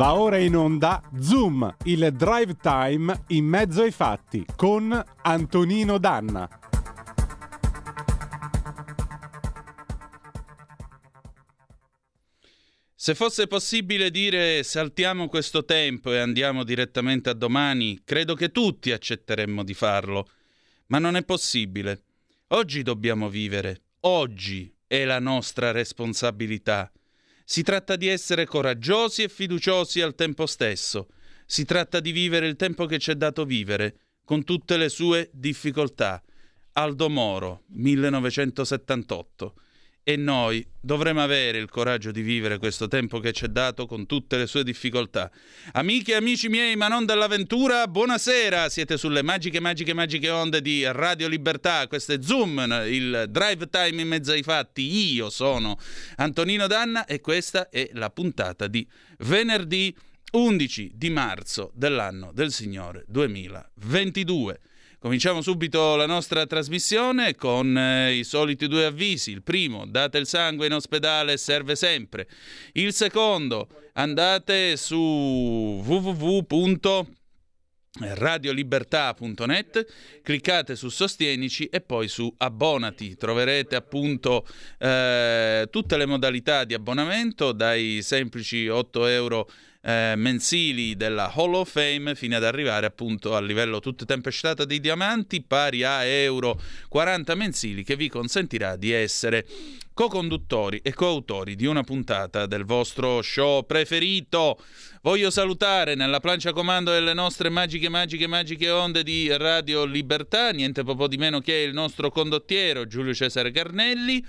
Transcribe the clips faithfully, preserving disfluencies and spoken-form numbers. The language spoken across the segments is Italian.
Va ora in onda Zoom, il drive time in mezzo ai fatti con Antonino D'Anna. Se fosse possibile dire saltiamo questo tempo e andiamo direttamente a domani, credo che tutti accetteremmo di farlo. Ma non è possibile. Oggi dobbiamo vivere. Oggi è la nostra responsabilità. Si tratta di essere coraggiosi e fiduciosi al tempo stesso. Si tratta di vivere il tempo che ci è dato vivere, con tutte le sue difficoltà. Aldo Moro, millenovecentosettantotto. E noi dovremo avere il coraggio di vivere questo tempo che ci è dato con tutte le sue difficoltà. Amiche e amici miei, ma non dall'avventura, buonasera. Siete sulle magiche, magiche, magiche onde di Radio Libertà. Questo è Zoom, il drive time in mezzo ai fatti. Io sono Antonino D'Anna e questa è la puntata di venerdì undici di marzo dell'anno del Signore duemilaventidue. Cominciamo subito la nostra trasmissione con eh, i soliti due avvisi. Il primo, date il sangue in ospedale, serve sempre. Il secondo, andate su w w w punto radio libertà punto net, cliccate su Sostienici e poi su Abbonati. Troverete appunto eh, tutte le modalità di abbonamento, dai semplici otto euro Eh, mensili della Hall of Fame fino ad arrivare appunto al livello tutta tempestata di diamanti pari a euro quaranta mensili, che vi consentirà di essere co-conduttori e coautori di una puntata del vostro show preferito. Voglio salutare nella plancia comando delle nostre magiche magiche magiche onde di Radio Libertà niente po' di meno che il nostro condottiero Giulio Cesare Carnelli.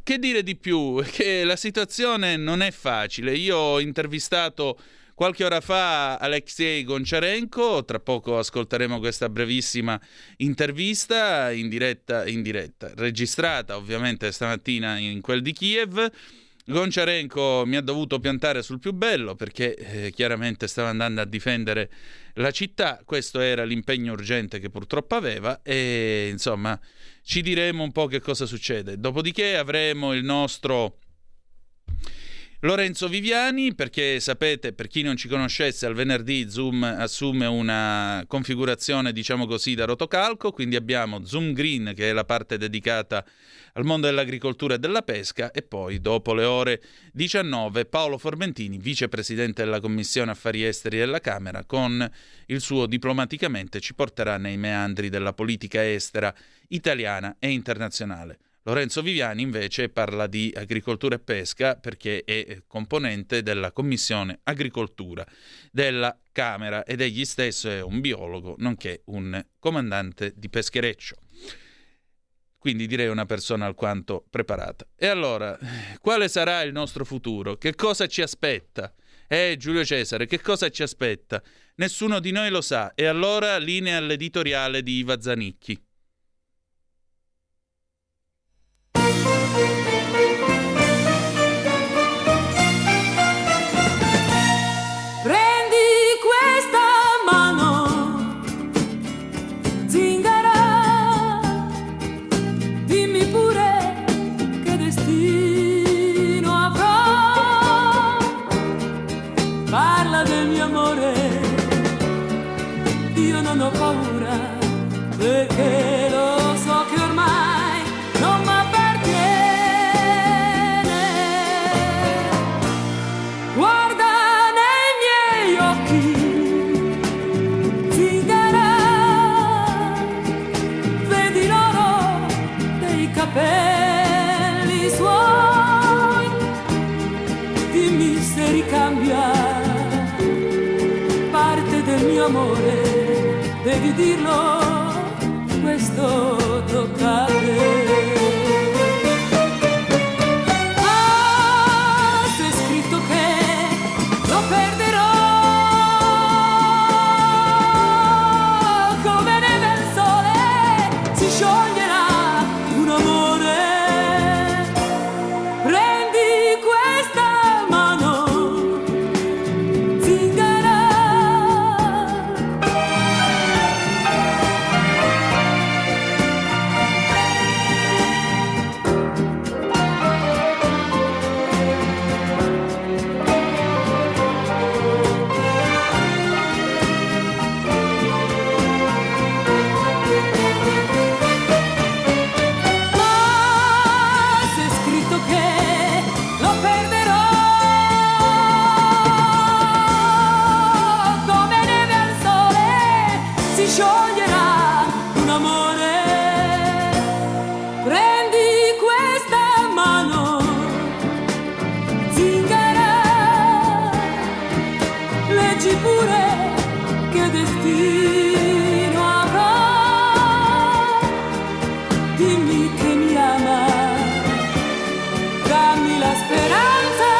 Che dire di più? Che la situazione non è facile. Io ho intervistato qualche ora fa Oleksii Honcharenko, tra poco ascolteremo questa brevissima intervista in diretta, in diretta, registrata ovviamente stamattina in quel di Kiev. Honcharenko mi ha dovuto piantare sul più bello perché eh, chiaramente stava andando a difendere la città, questo era l'impegno urgente che purtroppo aveva e insomma ci diremo un po' che cosa succede. Dopodiché avremo il nostro Lorenzo Viviani, perché sapete, per chi non ci conoscesse, al venerdì Zoom assume una configurazione diciamo così da rotocalco, quindi abbiamo Zoom Green che è la parte dedicata al mondo dell'agricoltura e della pesca e poi dopo le ore diciannove Paolo Formentini, vicepresidente della Commissione Affari Esteri della Camera, con il suo Diplomaticamente ci porterà nei meandri della politica estera italiana e internazionale. Lorenzo Viviani invece parla di agricoltura e pesca perché è componente della Commissione Agricoltura della Camera ed egli stesso è un biologo nonché un comandante di peschereccio. Quindi direi una persona alquanto preparata. E allora, quale sarà il nostro futuro? Che cosa ci aspetta? Eh Giulio Cesare, che cosa ci aspetta? Nessuno di noi lo sa e allora linea all'editoriale di Iva Zanicchi. Devi dirlo, questo tocca a te. Ah, c'è scritto che lo perderò, come neve al sole si scioglierà un amore. Prendi questa mano, zingara. scioglierà un amore. Prendi questa mano, zingara, leggi pure che destino avrà. Dimmi che mi ama, dammi la speranza,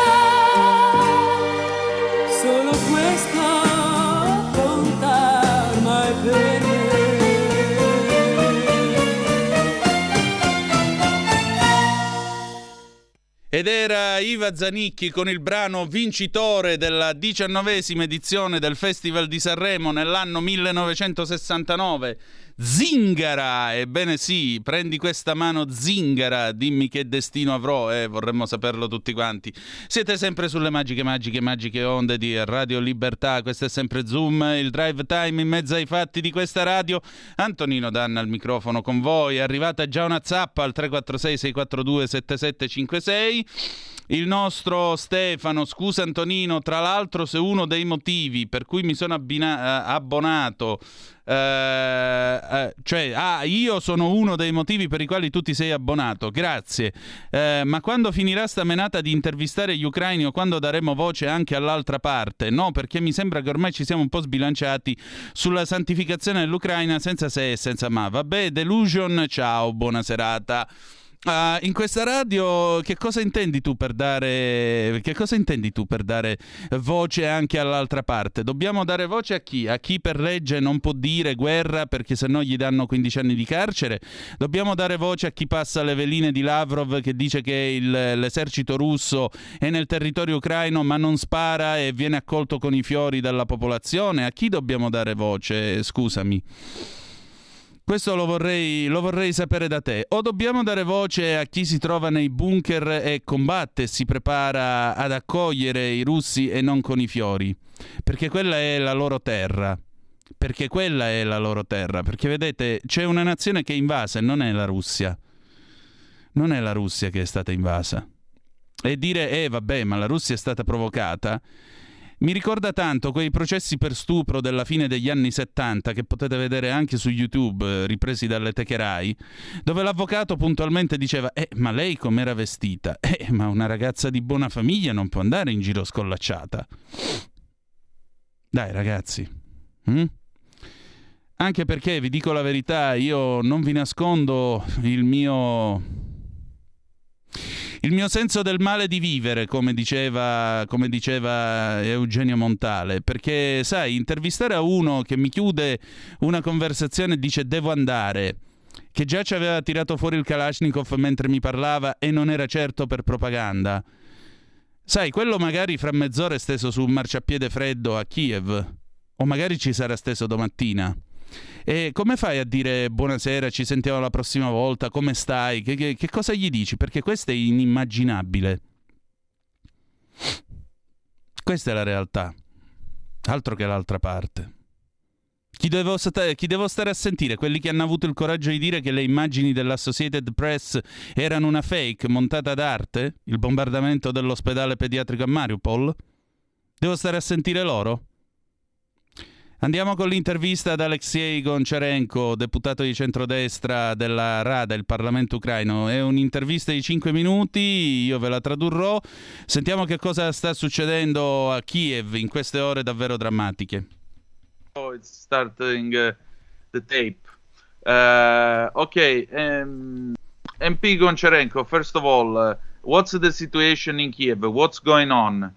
solo questo. Ed era Iva Zanicchi con il brano vincitore della diciannovesima edizione del Festival di Sanremo nell'anno millenovecentosessantanove. Zingara, ebbene sì, prendi questa mano zingara, dimmi che destino avrò, eh, vorremmo saperlo tutti quanti. Siete sempre sulle magiche, magiche, magiche onde di Radio Libertà, questo è sempre Zoom, il drive time in mezzo ai fatti di questa radio. Antonino D'Anna al microfono con voi, è arrivata già una zappa al tre quattro sei sei quattro due sette sette cinque sei. Il nostro Stefano, scusa Antonino, tra l'altro se uno dei motivi per cui mi sono abbina- abbonato, eh, eh, cioè ah, io sono uno dei motivi per i quali tu ti sei abbonato, grazie, eh, ma quando finirà sta menata di intervistare gli ucraini o quando daremo voce anche all'altra parte? No, perché mi sembra che ormai ci siamo un po' sbilanciati sulla santificazione dell'Ucraina senza se e senza ma. Vabbè, delusion, ciao, buona serata. Uh, in questa radio che cosa intendi tu per dare che cosa intendi tu per dare voce anche all'altra parte? Dobbiamo dare voce a chi? A chi per legge non può dire guerra perché sennò gli danno quindici anni di carcere? Dobbiamo dare voce a chi passa le veline di Lavrov che dice che il, l'esercito russo è nel territorio ucraino ma non spara e viene accolto con i fiori dalla popolazione? A chi dobbiamo dare voce? Scusami. Questo lo vorrei, lo vorrei sapere da te. O dobbiamo dare voce a chi si trova nei bunker e combatte, si prepara ad accogliere i russi e non con i fiori, perché quella è la loro terra, perché quella è la loro terra, perché vedete c'è una nazione che è invasa e non è la Russia, non è la Russia che è stata invasa. E dire eh vabbè ma la Russia è stata provocata mi ricorda tanto quei processi per stupro della fine degli anni settanta che potete vedere anche su YouTube, ripresi dalle teche Rai, dove l'avvocato puntualmente diceva «Eh, ma lei com'era vestita? Eh, ma una ragazza di buona famiglia non può andare in giro scollacciata». Dai ragazzi, hm? Anche perché, vi dico la verità, io non vi nascondo il mio... Il mio senso del male di vivere, come diceva, come diceva Eugenio Montale, perché sai, intervistare a uno che mi chiude una conversazione e dice devo andare, che già ci aveva tirato fuori il Kalashnikov mentre mi parlava e non era certo per propaganda. Sai, quello magari fra mezz'ora è steso su un marciapiede freddo a Kiev, o magari ci sarà steso domattina. E come fai a dire buonasera, ci sentiamo la prossima volta, come stai? Che, che, che cosa gli dici? Perché questo è inimmaginabile. Questa è la realtà. Altro che l'altra parte. Chi devo, sta- chi devo stare a sentire? Quelli che hanno avuto il coraggio di dire che le immagini dell'Associated Press erano una fake montata d'arte? Il bombardamento dell'ospedale pediatrico a Mariupol? Devo stare a sentire loro? Andiamo con l'intervista ad Oleksii Honcharenko, deputato di centrodestra della Rada, il Parlamento ucraino. È un'intervista di cinque minuti, io ve la tradurrò. Sentiamo che cosa sta succedendo a Kiev in queste ore davvero drammatiche. Oh, it's starting uh, the tape. Uh, ok, um, M P Honcharenko, first of all, uh, what's the situation in Kiev? What's going on?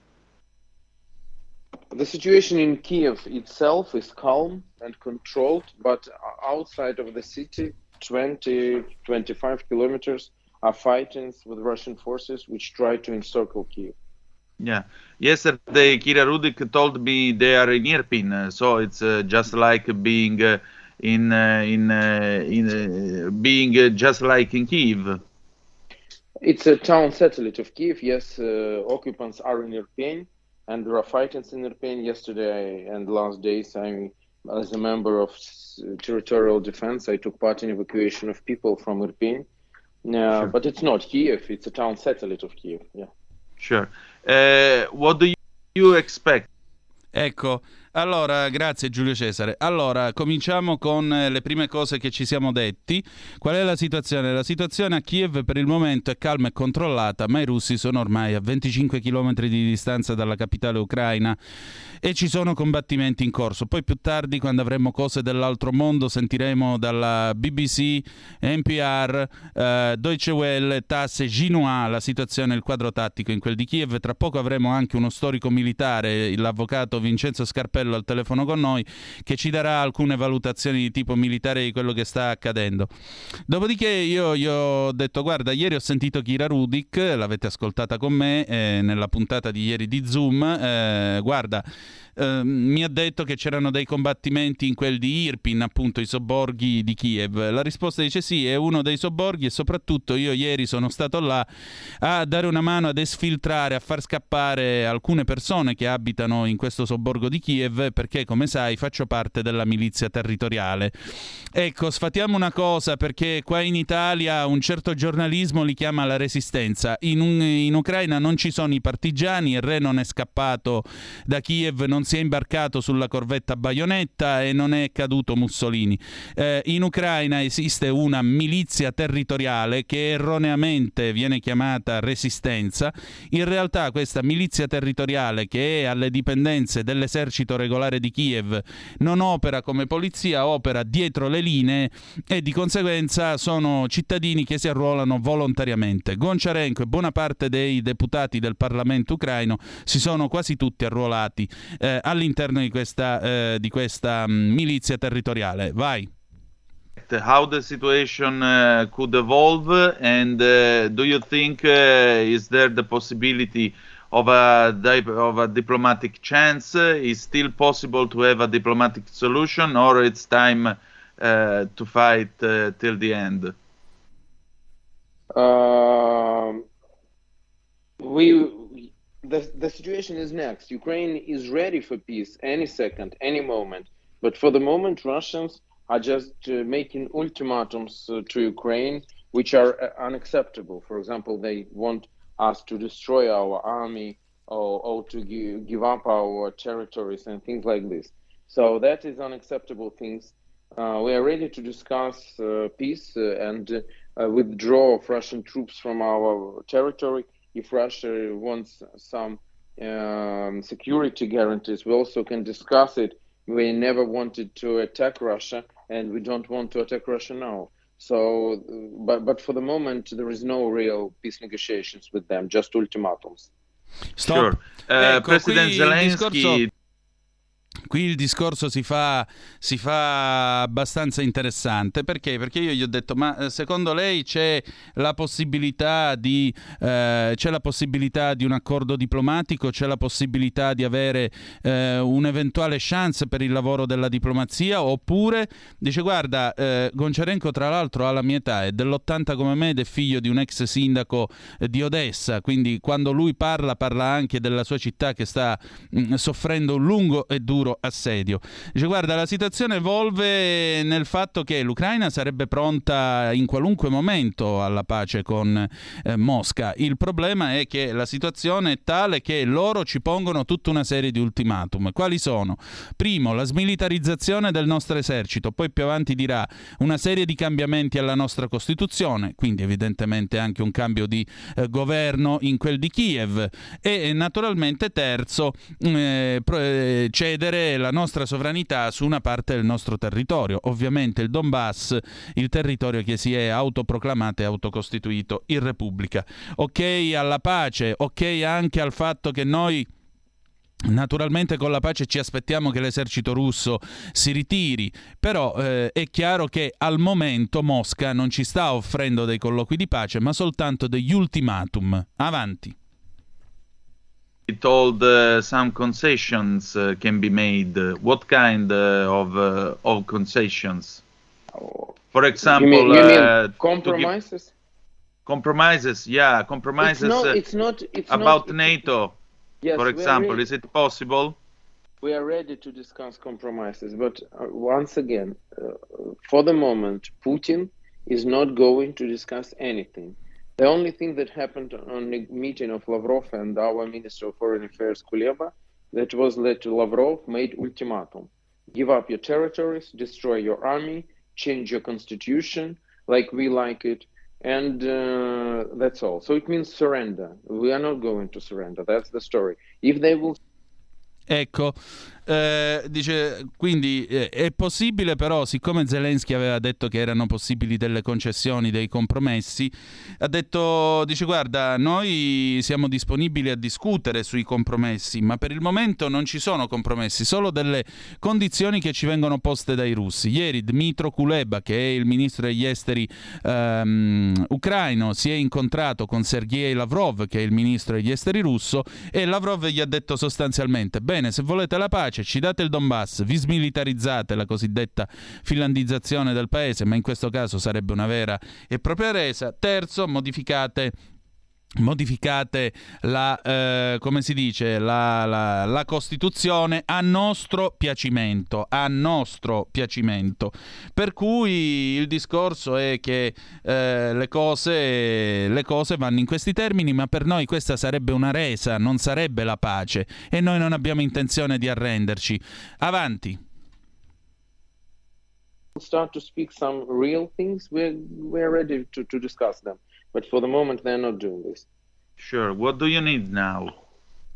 The situation in Kiev itself is calm and controlled, but outside of the city, twenty to twenty-five kilometers are fightings with Russian forces which try to encircle Kiev. Yeah. Yesterday, Kira Rudik told me they are in Irpin, uh, so it's uh, just like being uh, in uh, in uh, in uh, being uh, just like in Kiev. It's a town satellite of Kiev. Yes, uh, occupants are in Irpin. And there are fightings in Irpin. Yesterday and last days, I'm, as a member of territorial defense, I took part in evacuation of people from Irpin. Uh, sure. But it's not Kiev, it's a town satellite of Kiev. Yeah. Sure. Uh, what do you, you expect? Ecco, Allora, grazie Giulio Cesare. Allora, cominciamo con le prime cose che ci siamo detti. Qual è la situazione? La situazione a Kiev per il momento è calma e controllata, ma i russi sono ormai a venticinque chilometri di distanza dalla capitale ucraina e ci sono combattimenti in corso. Poi più tardi, quando avremo cose dell'altro mondo, sentiremo dalla B B C, N P R, eh, Deutsche Welle, TASS e Xinhua la situazione e il quadro tattico in quel di Kiev. Tra poco avremo anche uno storico militare, l'avvocato Vincenzo Scarpelli, al telefono con noi, che ci darà alcune valutazioni di tipo militare di quello che sta accadendo. Dopodiché io gli ho detto: guarda, ieri ho sentito Kira Rudik, l'avete ascoltata con me eh, nella puntata di ieri di Zoom, eh, guarda, Uh, mi ha detto che c'erano dei combattimenti in quel di Irpin, appunto i sobborghi di Kiev. La risposta dice sì, è uno dei sobborghi e soprattutto io ieri sono stato là a dare una mano ad esfiltrare, a far scappare alcune persone che abitano in questo sobborgo di Kiev, perché come sai faccio parte della milizia territoriale. Ecco, sfatiamo una cosa, perché qua in Italia un certo giornalismo li chiama la resistenza. In, un, in Ucraina non ci sono i partigiani, il re non è scappato da Kiev, non si è imbarcato sulla corvetta Baionetta e non è caduto Mussolini. Eh, in Ucraina esiste una milizia territoriale che erroneamente viene chiamata resistenza. In realtà questa milizia territoriale, che è alle dipendenze dell'esercito regolare di Kiev, non opera come polizia, opera dietro le linee e di conseguenza sono cittadini che si arruolano volontariamente. Honcharenko e buona parte dei deputati del Parlamento ucraino si sono quasi tutti arruolati Eh, all'interno di questa, eh, di questa milizia territoriale. Vai. How the situation uh, could evolve and uh, do you think uh, is there the possibility of a, di- of a diplomatic chance? Is still possible to have a diplomatic solution or it's time uh, to fight uh, till the end? Uh, we The, the situation is next. Ukraine is ready for peace any second, any moment. But for the moment, Russians are just uh, making ultimatums uh, to Ukraine, which are uh, unacceptable. For example, they want us to destroy our army or, or to give, give up our territories and things like this. So that is unacceptable things. Uh, we are ready to discuss uh, peace uh, and uh, withdraw of Russian troops from our territory. If Russia wants some um, security guarantees, we also can discuss it. We never wanted to attack Russia, and we don't want to attack Russia now. So, but but for the moment, there is no real peace negotiations with them, just ultimatums. Stop. Sure. Uh, ecco, President Zelensky... Qui il discorso si fa, si fa abbastanza interessante. Perché? Perché io gli ho detto: ma secondo lei c'è la possibilità di eh, c'è la possibilità di un accordo diplomatico? C'è la possibilità di avere eh, un'eventuale chance per il lavoro della diplomazia? Oppure dice: guarda, eh, Honcharenko tra l'altro ha la mia età, è dell'ottanta come me ed è figlio di un ex sindaco eh, di Odessa, quindi quando lui parla parla anche della sua città che sta mh, soffrendo un lungo e duro assedio. Dice: guarda, la situazione evolve nel fatto che l'Ucraina sarebbe pronta in qualunque momento alla pace con eh, Mosca. Il problema è che la situazione è tale che loro ci pongono tutta una serie di ultimatum. Quali sono? Primo, la smilitarizzazione del nostro esercito, poi più avanti dirà una serie di cambiamenti alla nostra Costituzione, quindi evidentemente anche un cambio di eh, governo in quel di Kiev, e naturalmente terzo, eh, cedere la nostra sovranità su una parte del nostro territorio, ovviamente il Donbass, il territorio che si è autoproclamato e autocostituito in repubblica. Ok alla pace, ok anche al fatto che noi naturalmente con la pace ci aspettiamo che l'esercito russo si ritiri, però eh, è chiaro che al momento Mosca non ci sta offrendo dei colloqui di pace, ma soltanto degli ultimatum. Avanti. It told uh, some concessions uh, can be made. What kind uh, of uh, of concessions? For example, you mean, you uh, mean compromises? Give... Compromises, yeah, compromises. It's not. It's not it's about not, NATO, yes, for example, is it possible? We are ready to discuss compromises, but uh, once again, uh, for the moment, Putin is not going to discuss anything. The only thing that happened on the meeting of Lavrov and our Minister of Foreign Affairs, Kuleba, That was that Lavrov made ultimatum. Give up your territories, destroy your army, change your constitution like we like it, and uh, that's all. So it means surrender. We are not going to surrender. That's the story. If they will... Ecco, eh, dice quindi eh, è possibile, però siccome Zelensky aveva detto che erano possibili delle concessioni, dei compromessi, ha detto, dice guarda, noi siamo disponibili a discutere sui compromessi, ma per il momento non ci sono compromessi, solo delle condizioni che ci vengono poste dai russi. Ieri Dmytro Kuleba, che è il ministro degli esteri ehm, ucraino, si è incontrato con Sergei Lavrov, che è il ministro degli esteri russo, e Lavrov gli ha detto sostanzialmente: bene, se volete la pace ci date il Donbass, vi smilitarizzate la cosiddetta finlandizzazione del paese, ma in questo caso sarebbe una vera e propria resa. Terzo, modificate modificate la eh, come si dice la, la, la Costituzione a nostro piacimento a nostro piacimento. Per cui il discorso è che eh, le cose le cose vanno in questi termini, ma per noi questa sarebbe una resa, non sarebbe la pace, e noi non abbiamo intenzione di arrenderci. Avanti. Start to speak some real things, we're, we're ready to, to discuss them. But for the moment, they're not doing this. Sure. What do you need now?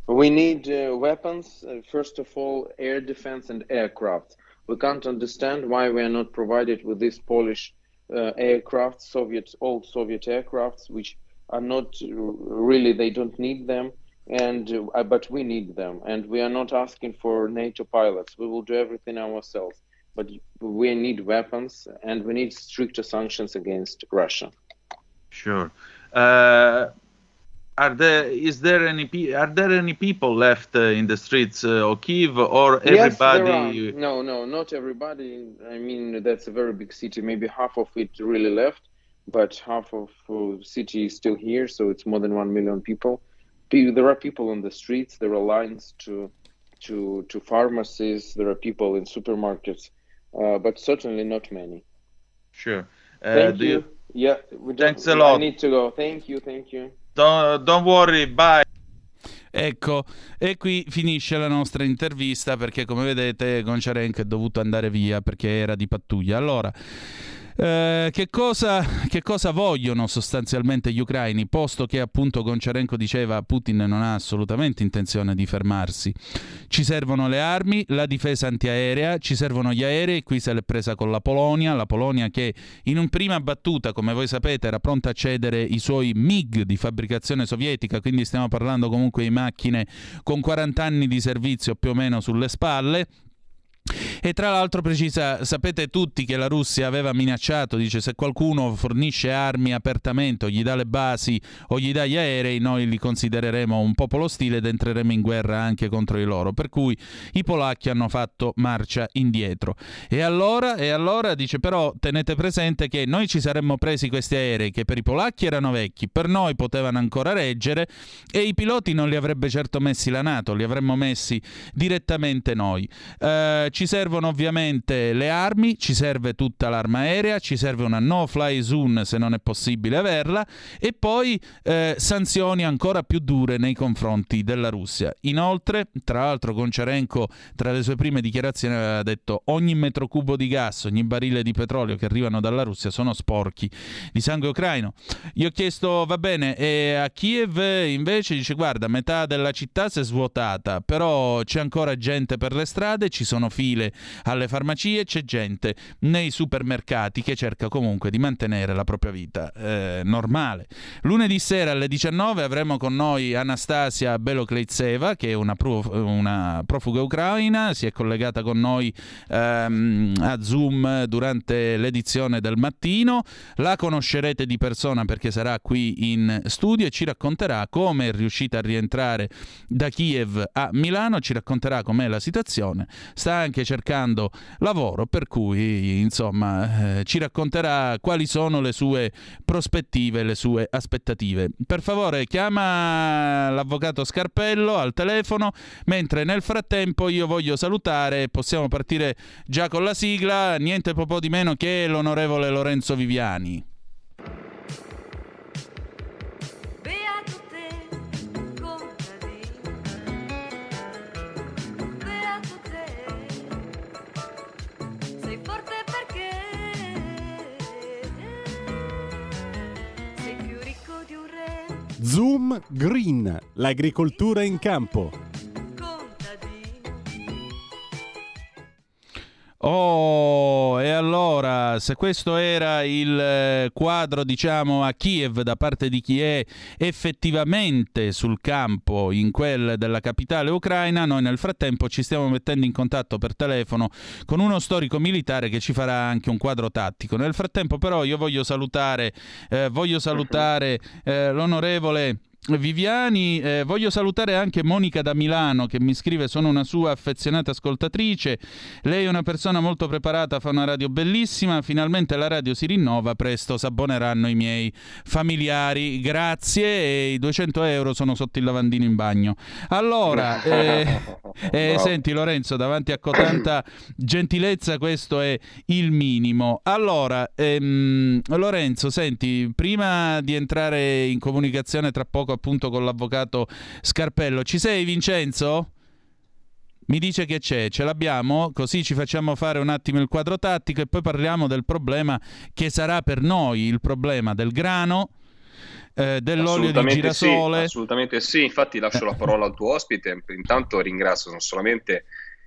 We need uh, weapons, uh, first of all, air defense and aircraft. We can't understand why we are not provided with these Polish uh, aircraft, Soviet, old Soviet aircrafts, which are not really, they don't need them, and uh, but we need them. And we are not asking for NATO pilots. We will do everything ourselves. But we need weapons, and we need stricter sanctions against Russia. Sure. Uh, are there is there any pe- are there any people left uh, in the streets uh, of Kiev, or everybody? Yes, there are. No, no, not everybody. I mean, that's a very big city. Maybe half of it really left, but half of the uh, city is still here. So it's more than one million people. There are people on the streets. There are lines to to to pharmacies. There are people in supermarkets, uh, but certainly not many. Sure. Uh, Thank do you. you- Yeah, we thanks a lot. I need to go. Thank you, thank you. Don't, don't worry, bye. Ecco, e qui finisce la nostra intervista, perché come vedete Honcharenko è dovuto andare via perché era di pattuglia. Allora, Eh, che, cosa, che cosa vogliono sostanzialmente gli ucraini, posto che appunto Honcharenko diceva Putin non ha assolutamente intenzione di fermarsi? Ci servono le armi, la difesa antiaerea, ci servono gli aerei. Qui se l'è presa con la Polonia, la Polonia che in un prima battuta, come voi sapete, era pronta a cedere i suoi MiG di fabbricazione sovietica, quindi stiamo parlando comunque di macchine con quaranta anni di servizio più o meno sulle spalle. E tra l'altro precisa, sapete tutti che la Russia aveva minacciato, dice se qualcuno fornisce armi apertamente o gli dà le basi o gli dà gli aerei, noi li considereremo un popolo ostile ed entreremo in guerra anche contro di loro, per cui i polacchi hanno fatto marcia indietro. E allora, e allora dice però tenete presente che noi ci saremmo presi questi aerei che per i polacchi erano vecchi, per noi potevano ancora reggere, e i piloti non li avrebbe certo messi la NATO, li avremmo messi direttamente noi. Eh, Ci servono ovviamente le armi, ci serve tutta l'arma aerea, ci serve una no-fly zone se non è possibile averla, e poi eh, sanzioni ancora più dure nei confronti della Russia. Inoltre, tra l'altro, Honcharenko tra le sue prime dichiarazioni aveva detto: ogni metro cubo di gas, ogni barile di petrolio che arrivano dalla Russia sono sporchi di sangue ucraino. Gli ho chiesto, va bene, e a Kiev invece dice guarda, metà della città si è svuotata, però c'è ancora gente per le strade, ci sono figli alle farmacie, c'è gente nei supermercati che cerca comunque di mantenere la propria vita eh, normale. Lunedì sera alle diciannove avremo con noi Anastasia Belokleitseva, che è una, prof- una profuga ucraina, si è collegata con noi ehm, a Zoom durante l'edizione del mattino, la conoscerete di persona perché sarà qui in studio e ci racconterà come è riuscita a rientrare da Kiev a Milano, ci racconterà com'è la situazione, sta anche cercando lavoro, per cui insomma eh, ci racconterà quali sono le sue prospettive, le sue aspettative. Per favore chiama l'avvocato Scarpello al telefono, mentre nel frattempo io voglio salutare, possiamo partire già con la sigla, niente po' po' di meno che l'onorevole Lorenzo Viviani. Beato te, Zoom Green, l'agricoltura in campo. Oh, e allora, se questo era il quadro, diciamo, a Kiev da parte di chi è effettivamente sul campo in quel della capitale ucraina, noi nel frattempo ci stiamo mettendo in contatto per telefono con uno storico militare che ci farà anche un quadro tattico. Nel frattempo però io voglio salutare, eh, voglio salutare eh, l'onorevole Viviani, eh, voglio salutare anche Monica da Milano che mi scrive: sono una sua affezionata ascoltatrice, lei è una persona molto preparata, fa una radio bellissima, finalmente la radio si rinnova, presto s'abboneranno i miei familiari, grazie, e i duecento euro sono sotto il lavandino in bagno. Allora, eh, eh, senti Lorenzo, davanti a cotanta gentilezza questo è il minimo. Allora, ehm, Lorenzo, senti, prima di entrare in comunicazione tra poco appunto con l'avvocato Scarpello. Ci sei Vincenzo? Mi dice che c'è, ce l'abbiamo? Così ci facciamo fare un attimo il quadro tattico e poi parliamo del problema che sarà per noi, il problema del grano, eh, dell'olio di girasole. Sì, assolutamente sì, infatti lascio la parola al tuo ospite. Intanto ringrazio non solamente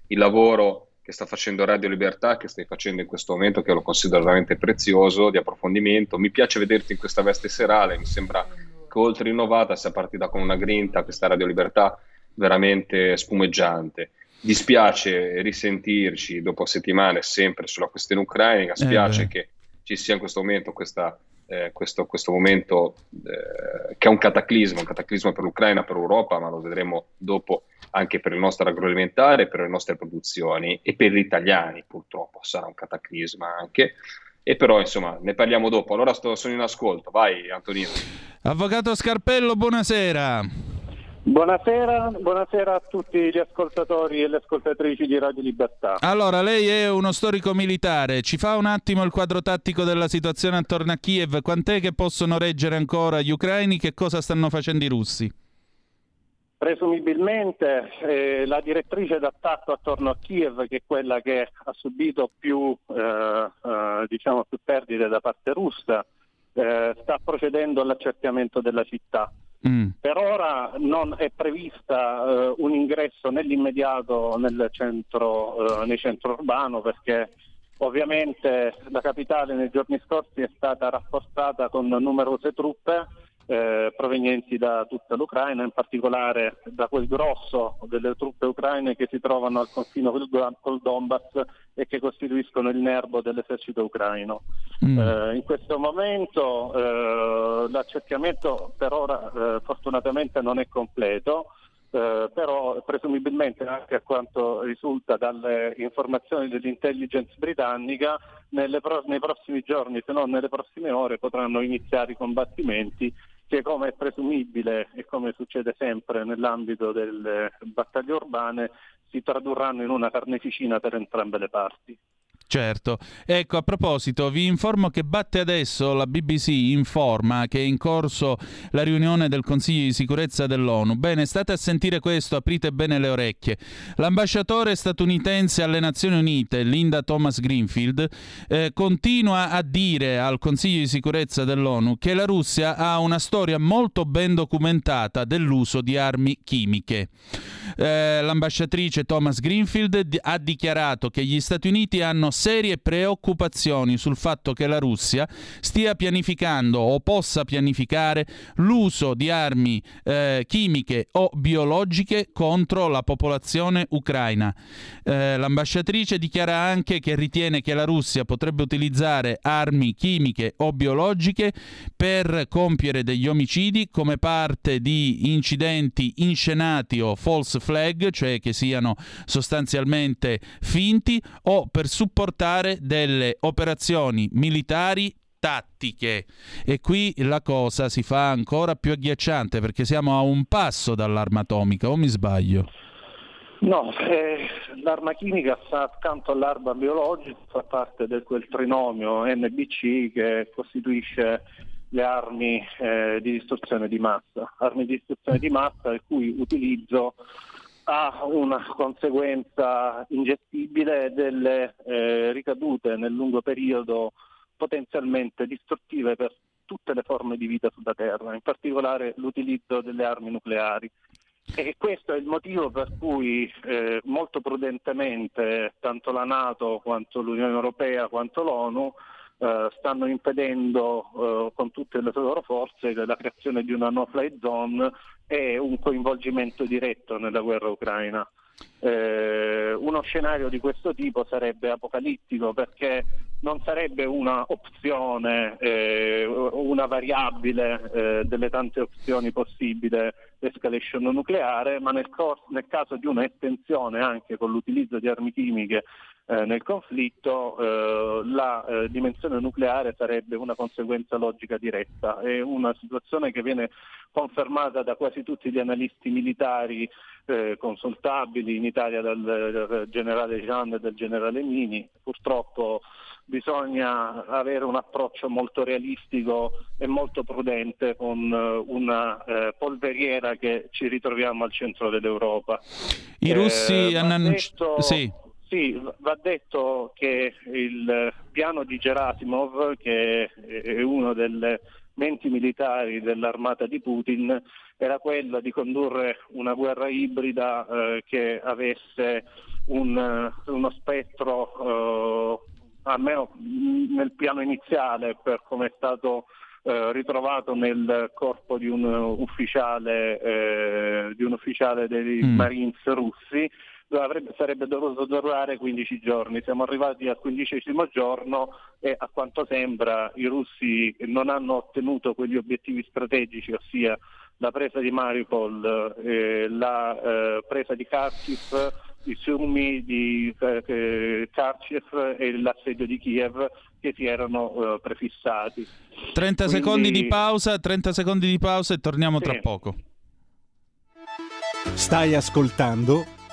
il lavoro che sta facendo Radio Libertà, che stai facendo in questo momento, che lo considero veramente prezioso, di approfondimento. Mi piace vederti in questa veste serale, mi sembra che oltre innovata sia partita con una grinta questa Radio Libertà veramente spumeggiante. Dispiace risentirci dopo settimane sempre sulla questione ucraina, spiace eh che ci sia in questo momento questa, eh, questo, questo momento eh, che è un cataclisma, un cataclisma per l'Ucraina, per l'Europa, ma lo vedremo dopo anche per il nostro agroalimentare, per le nostre produzioni e per gli italiani purtroppo sarà un cataclisma anche. E però insomma ne parliamo dopo, allora sto, sono in ascolto, vai Antonino. Avvocato Scarpello, buonasera. Buonasera, buonasera a tutti gli ascoltatori e le ascoltatrici di Radio Libertà. Allora, lei è uno storico militare, ci fa un attimo il quadro tattico della situazione attorno a Kiev, quant'è che possono reggere ancora gli ucraini, che cosa stanno facendo i russi? Presumibilmente eh, la direttrice d'attacco attorno a Kiev, che è quella che ha subito più, eh, eh, diciamo più perdite da parte russa, eh, sta procedendo all'accertamento della città. Mm. Per ora non è prevista eh, un ingresso nell'immediato nel centro, eh, nel centro urbano, perché ovviamente la capitale nei giorni scorsi è stata rafforzata con numerose truppe Eh, provenienti da tutta l'Ucraina, in particolare da quel grosso delle truppe ucraine che si trovano al confine col, col Donbass e che costituiscono il nervo dell'esercito ucraino. Mm. Eh, in questo momento eh, l'accerchiamento per ora eh, fortunatamente non è completo, eh, però presumibilmente, anche a quanto risulta dalle informazioni dell'intelligence britannica, nelle pro- nei prossimi giorni, se non nelle prossime ore, potranno iniziare i combattimenti che, come è presumibile e come succede sempre nell'ambito delle battaglie urbane, si tradurranno in una carneficina per entrambe le parti. Certo, ecco, a proposito vi informo che batte adesso la B B C, informa che è in corso la riunione del Consiglio di Sicurezza dell'ONU. Bene, state a sentire questo, aprite bene le orecchie. L'ambasciatore statunitense alle Nazioni Unite, Linda Thomas Greenfield, eh, continua a dire al Consiglio di Sicurezza dell'ONU che la Russia ha una storia molto ben documentata dell'uso di armi chimiche. Eh, l'ambasciatrice Thomas Greenfield ha dichiarato che gli Stati Uniti hanno serie preoccupazioni sul fatto che la Russia stia pianificando o possa pianificare l'uso di armi eh, chimiche o biologiche contro la popolazione ucraina. Eh, l'ambasciatrice dichiara anche che ritiene che la Russia potrebbe utilizzare armi chimiche o biologiche per compiere degli omicidi come parte di incidenti inscenati o false flag, cioè che siano sostanzialmente finti, o per supportare delle operazioni militari tattiche. E qui la cosa si fa ancora più agghiacciante, perché siamo a un passo dall'arma atomica, o mi sbaglio? No, eh, l'arma chimica sta accanto all'arma biologica, fa parte di quel trinomio N B C che costituisce le armi eh, di distruzione di massa, armi di distruzione di massa il cui utilizzo ha una conseguenza ingestibile, delle eh, ricadute nel lungo periodo potenzialmente distruttive per tutte le forme di vita sulla Terra, in particolare l'utilizzo delle armi nucleari. E questo è il motivo per cui eh, molto prudentemente tanto la NATO quanto l'Unione Europea quanto l'ONU eh, stanno impedendo eh, con tutte le loro forze la creazione di una no-fly zone e un coinvolgimento diretto nella guerra ucraina. Eh, uno scenario di questo tipo sarebbe apocalittico, perché non sarebbe una opzione, eh, una variabile eh, delle tante opzioni possibile l'escalation nucleare, ma nel, cor- nel caso di una estensione anche con l'utilizzo di armi chimiche eh, nel conflitto, eh, la eh, dimensione nucleare sarebbe una conseguenza logica diretta. È una situazione che viene confermata da quasi tutti gli analisti militari eh, consultabili in Italia, dal, dal generale Jean e dal generale Mini. Purtroppo bisogna avere un approccio molto realistico e molto prudente con una eh, polveriera che ci ritroviamo al centro dell'Europa. I russi eh, hanno annunciato... Sì. Sì, va detto che il piano di Gerasimov, che è uno delle menti militari dell'armata di Putin, era quello di condurre una guerra ibrida eh, che avesse un, uno spettro... Eh, almeno nel piano iniziale, per come è stato eh, ritrovato nel corpo di un ufficiale eh, di un ufficiale dei mm. Marines russi, avrebbe, sarebbe dovuto durare quindici giorni. Siamo arrivati al quindicesimo giorno e a quanto sembra i russi non hanno ottenuto quegli obiettivi strategici, ossia la presa di Mariupol, eh, la eh, presa di Kharkiv, i sumi di eh, Kharkiv e l'assedio di Kiev, che si erano eh, prefissati. trenta Quindi... secondi di pausa, trenta secondi di pausa e torniamo sì. tra poco. Stai ascoltando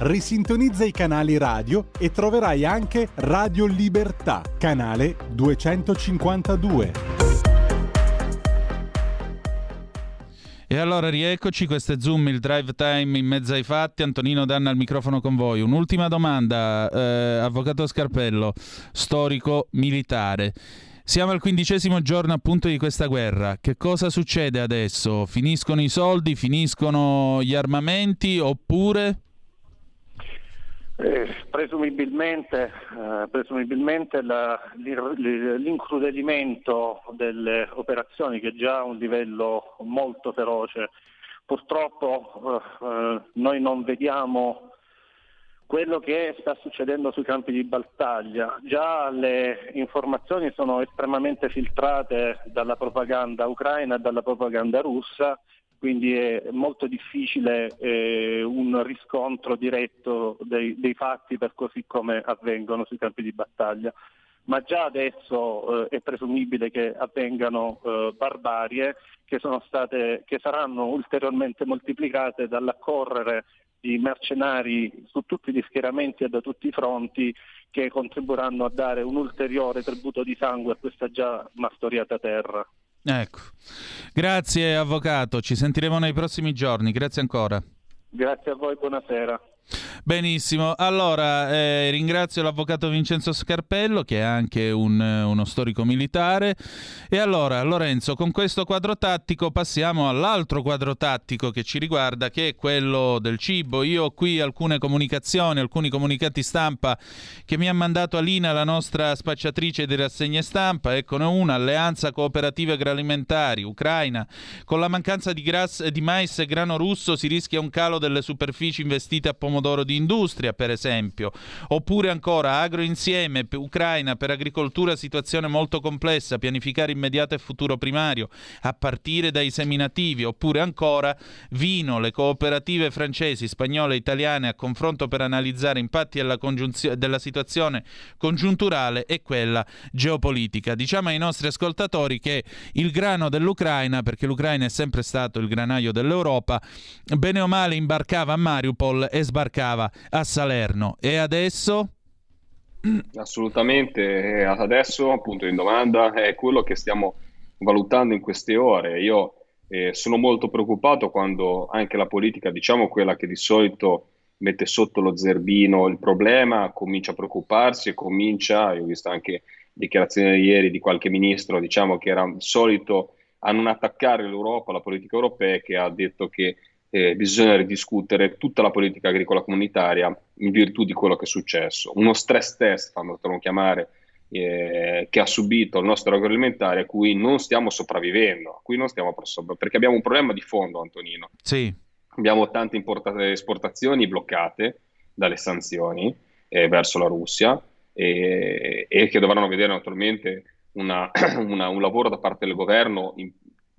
Risintonizza i canali radio e troverai anche Radio Libertà, canale duecentocinquantadue. E allora rieccoci, questo è Zoom, il drive time in mezzo ai fatti. Antonino D'Anna al microfono con voi. Un'ultima domanda, eh, avvocato Scarpello, storico militare. Siamo al quindicesimo giorno appunto di questa guerra. Che cosa succede adesso? Finiscono i soldi, finiscono gli armamenti oppure? Eh, presumibilmente eh, presumibilmente la, l'incrudelimento delle operazioni, che è già un livello molto feroce. Purtroppo eh, noi non vediamo quello che sta succedendo sui campi di battaglia. Già le informazioni sono estremamente filtrate dalla propaganda ucraina e dalla propaganda russa, quindi è molto difficile eh, un riscontro diretto dei, dei fatti per così come avvengono sui campi di battaglia. Ma già adesso eh, è presumibile che avvengano eh, barbarie che sono state, che saranno ulteriormente moltiplicate dall'accorrere di mercenari su tutti gli schieramenti e da tutti i fronti, che contribuiranno a dare un ulteriore tributo di sangue a questa già martoriata terra. Ecco, grazie avvocato, ci sentiremo nei prossimi giorni, grazie ancora. Grazie a voi, buonasera. Benissimo, allora eh, ringrazio l'avvocato Vincenzo Scarpello, che è anche un, uno storico militare. E allora Lorenzo, con questo quadro tattico passiamo all'altro quadro tattico che ci riguarda, che è quello del cibo. Io ho qui alcune comunicazioni, alcuni comunicati stampa che mi ha mandato Alina, la nostra spacciatrice di rassegne stampa. Eccone una: alleanza cooperative agroalimentari Ucraina, con la mancanza di, gras- di mais e grano russo si rischia un calo delle superfici investite a pomodoro di industria, per esempio. Oppure ancora agro insieme, per Ucraina, per agricoltura situazione molto complessa, pianificare immediato e futuro primario a partire dai seminativi. Oppure ancora vino, le cooperative francesi, spagnole e italiane a confronto per analizzare impatti della, congiunzio- della situazione congiunturale e quella geopolitica. Diciamo ai nostri ascoltatori che il grano dell'Ucraina, perché l'Ucraina è sempre stato il granaio dell'Europa, bene o male imbarcava a Mariupol e sbarcava a Salerno. E adesso? Assolutamente, adesso appunto in domanda è quello che stiamo valutando in queste ore. Io eh, sono molto preoccupato quando anche la politica, diciamo quella che di solito mette sotto lo zerbino il problema, comincia a preoccuparsi e comincia, io ho visto anche dichiarazioni di ieri di qualche ministro, diciamo che era solito a non attaccare l'Europa, la politica europea, che ha detto che eh, bisogna ridiscutere tutta la politica agricola comunitaria in virtù di quello che è successo. Uno stress test, fanno chiamare, eh, che ha subito il nostro agroalimentare, a cui non stiamo sopravvivendo, a cui non stiamo sopravvivendo, perché abbiamo un problema di fondo, Antonino. Sì. Abbiamo tante import- esportazioni bloccate dalle sanzioni eh, verso la Russia e, e che dovranno vedere naturalmente Una, una, un lavoro da parte del governo in,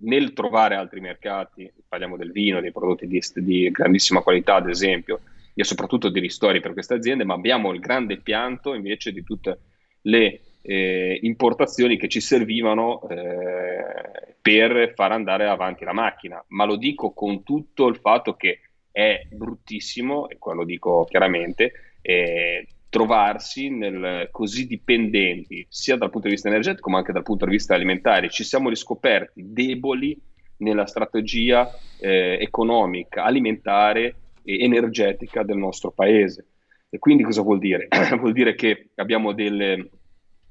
nel trovare altri mercati, parliamo del vino, dei prodotti di, di grandissima qualità ad esempio, e soprattutto di ristori per queste aziende, ma abbiamo il grande pianto invece di tutte le eh, importazioni che ci servivano eh, per far andare avanti la macchina. Ma lo dico con tutto il fatto che è bruttissimo, e qua lo dico chiaramente, eh, trovarsi nel, così dipendenti sia dal punto di vista energetico ma anche dal punto di vista alimentare. Ci siamo riscoperti deboli nella strategia eh, economica, alimentare e energetica del nostro paese. E quindi cosa vuol dire? Vuol dire che abbiamo delle,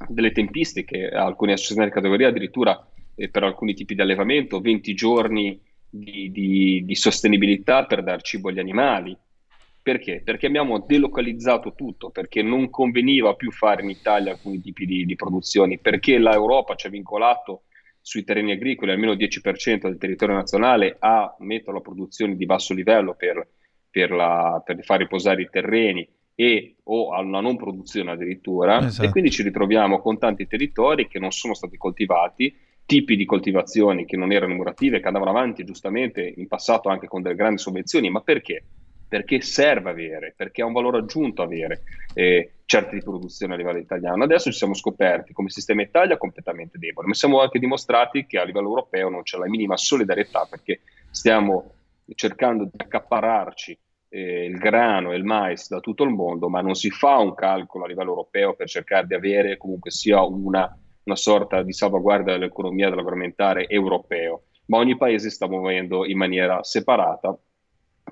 delle tempistiche, alcune associazioni di categoria addirittura eh, per alcuni tipi di allevamento venti giorni di, di, di sostenibilità per dar cibo agli animali. Perché? Perché abbiamo delocalizzato tutto, perché non conveniva più fare in Italia alcuni tipi di, di produzioni, perché l'Europa ci ha vincolato sui terreni agricoli almeno il dieci per cento del territorio nazionale a metterlo a produzioni di basso livello per, per, la, per far riposare i terreni e o a una non produzione addirittura. Esatto. E quindi ci ritroviamo con tanti territori che non sono stati coltivati, tipi di coltivazioni che non erano murative, che andavano avanti giustamente in passato anche con delle grandi sovvenzioni, ma perché? Perché serve avere, perché ha un valore aggiunto avere eh, certi di produzione a livello italiano. Adesso ci siamo scoperti come sistema Italia completamente debole, ma siamo anche dimostrati che a livello europeo non c'è la minima solidarietà, perché stiamo cercando di accaparrarci eh, il grano e il mais da tutto il mondo, ma non si fa un calcolo a livello europeo per cercare di avere comunque sia una, una sorta di salvaguardia dell'economia dell'agroalimentare europeo, ma ogni paese sta muovendo in maniera separata,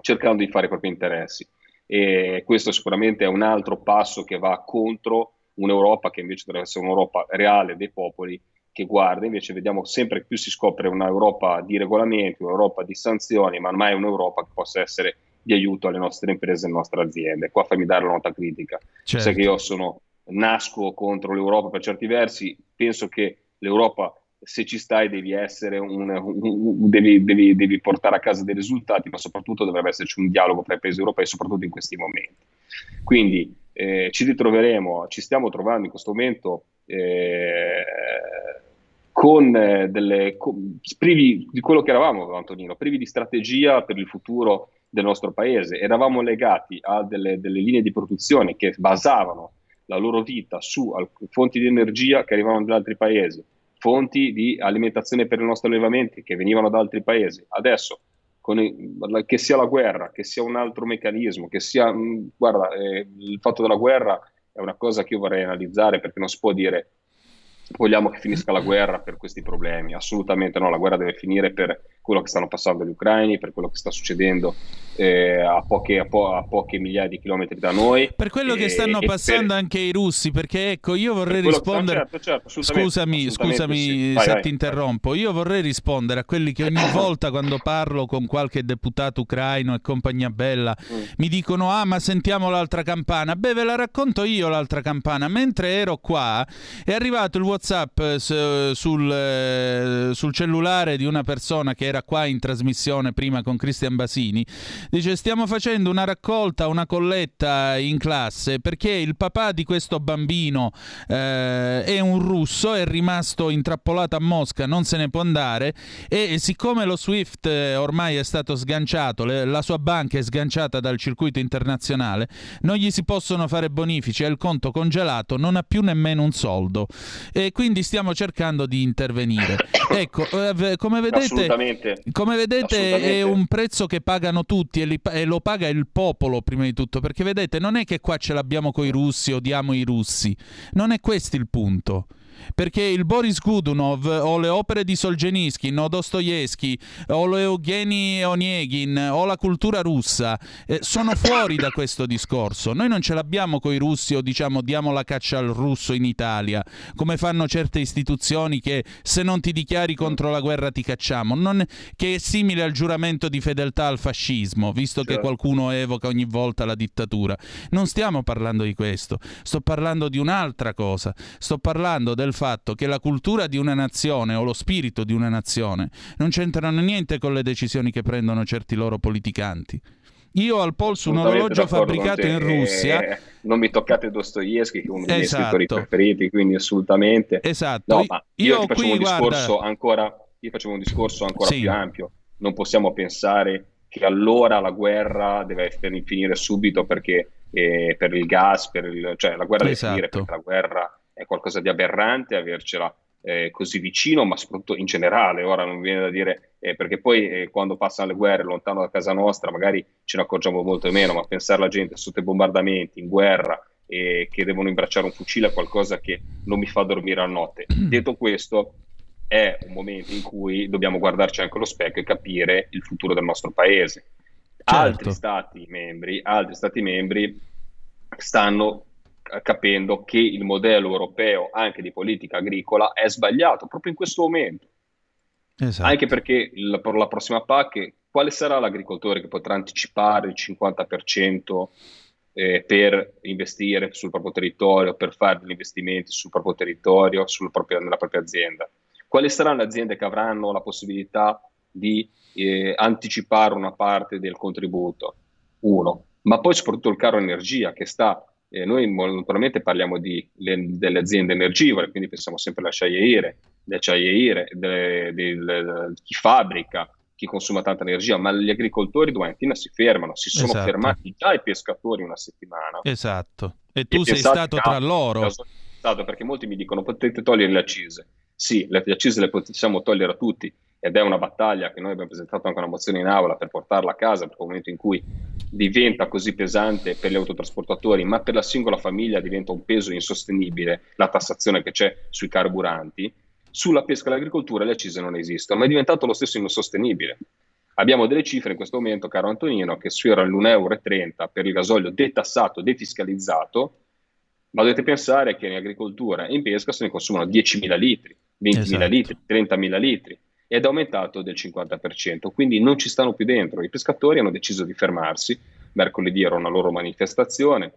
cercando di fare i propri interessi. E questo sicuramente è un altro passo che va contro un'Europa che invece dovrebbe essere un'Europa reale dei popoli che guarda, invece vediamo sempre più si scopre un'Europa di regolamenti, un'Europa di sanzioni, ma ormai è un'Europa che possa essere di aiuto alle nostre imprese e alle nostre aziende. Qua fammi dare la nota critica. Certo. Sai che io sono nasco contro l'Europa per certi versi, penso che l'Europa, se ci stai devi essere un, un, un devi, devi, devi portare a casa dei risultati, ma soprattutto dovrebbe esserci un dialogo tra i paesi europei, soprattutto in questi momenti. Quindi eh, ci ritroveremo, ci stiamo trovando in questo momento eh, con eh, delle con, privi di quello che eravamo, Antonino, privi di strategia per il futuro del nostro paese. Eravamo legati a delle, delle linee di produzione che basavano la loro vita su alc- fonti di energia che arrivavano da altri paesi, fonti di alimentazione per i nostri allevamenti che venivano da altri paesi. Adesso, con il, che sia la guerra, che sia un altro meccanismo, che sia, mh, guarda, eh, il fatto della guerra è una cosa che io vorrei analizzare, perché non si può dire vogliamo che finisca la guerra per questi problemi, assolutamente no, la guerra deve finire per quello che stanno passando gli ucraini, per quello che sta succedendo eh, a, poche, a, po- a poche migliaia di chilometri da noi. Per quello e, che stanno passando per... anche i russi, perché ecco, io vorrei rispondere... Sta... Certo, certo, assolutamente, scusami assolutamente, scusami sì. vai, se vai, ti interrompo, vai. Io vorrei rispondere a quelli che ogni volta quando parlo con qualche deputato ucraino e compagnia bella mm. mi dicono ah ma sentiamo l'altra campana. Beh, ve la racconto io l'altra campana. Mentre ero qua è arrivato il WhatsApp eh, sul, eh, sul cellulare di una persona che era qua in trasmissione prima con Cristian Basini, Dice: stiamo facendo una raccolta, una colletta in classe perché il papà di questo bambino eh, è un russo, è rimasto intrappolato a Mosca, non se ne può andare, e siccome lo SWIFT ormai è stato sganciato, le, la sua banca è sganciata dal circuito internazionale, non gli si possono fare bonifici, è il conto congelato, non ha più nemmeno un soldo, e quindi stiamo cercando di intervenire. Ecco, eh, come vedete, assolutamente, come vedete assolutamente. È un prezzo che pagano tutti e, li, e lo paga il popolo prima di tutto, perché vedete, non è che qua ce l'abbiamo coi russi, odiamo i russi, non è questo il punto. Perché il Boris Godunov o le opere di Solzhenitsyn, no, Dostoevskij o lo Eugeni Onegin o la cultura russa eh, sono fuori da questo discorso. Noi non ce l'abbiamo coi russi o diciamo diamo la caccia al russo in Italia, come fanno certe istituzioni che se non ti dichiari contro la guerra ti cacciamo, non, che è simile al giuramento di fedeltà al fascismo, visto certo. che qualcuno evoca ogni volta la dittatura. Non stiamo parlando di questo, sto parlando di un'altra cosa, sto parlando del fatto che la cultura di una nazione o lo spirito di una nazione non c'entrano niente con le decisioni che prendono certi loro politicanti. Io ho al polso un orologio fabbricato in Russia. Eh, non mi toccate Dostoevskij, che è uno dei esatto. miei scrittori preferiti, quindi assolutamente. Esatto. No, ma io, io ti facevo qui, un discorso guarda... ancora, io facevo un discorso ancora sì. più ampio. Non possiamo pensare che allora la guerra deve finire subito perché eh, per il gas, per il... cioè la guerra esatto. deve finire perché la guerra è qualcosa di aberrante avercela eh, così vicino, ma soprattutto in generale. Ora non viene da dire, eh, perché poi eh, quando passano le guerre lontano da casa nostra magari ce ne accorgiamo molto meno, ma pensare alla gente sotto i bombardamenti, in guerra, eh, che devono imbracciare un fucile è qualcosa che non mi fa dormire la notte. Detto questo, è un momento in cui dobbiamo guardarci anche allo specchio e capire il futuro del nostro paese. Certo. Altri stati membri, altri stati membri stanno capendo che il modello europeo anche di politica agricola è sbagliato proprio in questo momento. Esatto. Anche perché il, per la prossima P A C quale sarà l'agricoltore che potrà anticipare il cinquanta per cento eh, per investire sul proprio territorio, per fare degli investimenti sul proprio territorio, sul proprio, nella propria azienda? Quali saranno le aziende che avranno la possibilità di eh, anticipare una parte del contributo? Uno. Ma poi soprattutto il caro energia che sta... Eh, noi naturalmente parliamo di, le, delle aziende energivore, quindi pensiamo sempre alle acciaiere, alle acciaiere, de, de, de, de, chi fabbrica, chi consuma tanta energia, ma gli agricoltori domattina si fermano, si sono esatto. fermati già i pescatori una settimana. Esatto, e tu e sei stato tra loro. Stato, perché molti mi dicono potete togliere le accise. Sì, le accise le possiamo togliere a tutti, ed è una battaglia che noi abbiamo presentato anche una mozione in aula per portarla a casa, perché nel momento in cui diventa così pesante per gli autotrasportatori, ma per la singola famiglia diventa un peso insostenibile la tassazione che c'è sui carburanti, sulla pesca e l'agricoltura le accise non esistono, ma è diventato lo stesso insostenibile. Abbiamo delle cifre in questo momento, caro Antonino, che sfiorano l'uno virgola trenta euro per il gasolio detassato, defiscalizzato, ma dovete pensare che in agricoltura e in pesca se ne consumano diecimila litri, ventimila esatto. litri, trentamila litri, ed è aumentato del cinquanta per cento, quindi non ci stanno più dentro. I pescatori hanno deciso di fermarsi, mercoledì era una loro manifestazione,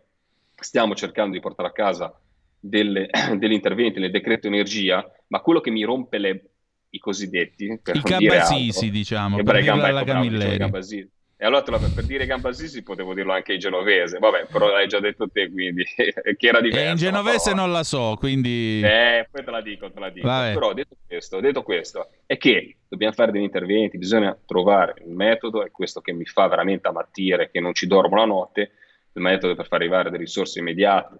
stiamo cercando di portare a casa delle, degli interventi nel decreto energia, ma quello che mi rompe le, i cosiddetti, per i gambasisi diciamo, per dirla alla Camilleri. E allora te la, per dire Gambasisi potevo dirlo anche in genovese, vabbè, però l'hai già detto te, quindi che era diverso. E in genovese non la so, quindi... Eh, poi te la dico, te la dico. Vabbè. Però detto questo, detto questo, è che dobbiamo fare degli interventi, bisogna trovare il metodo, è questo che mi fa veramente ammattire, che non ci dormo la notte, il metodo per far arrivare delle risorse immediate.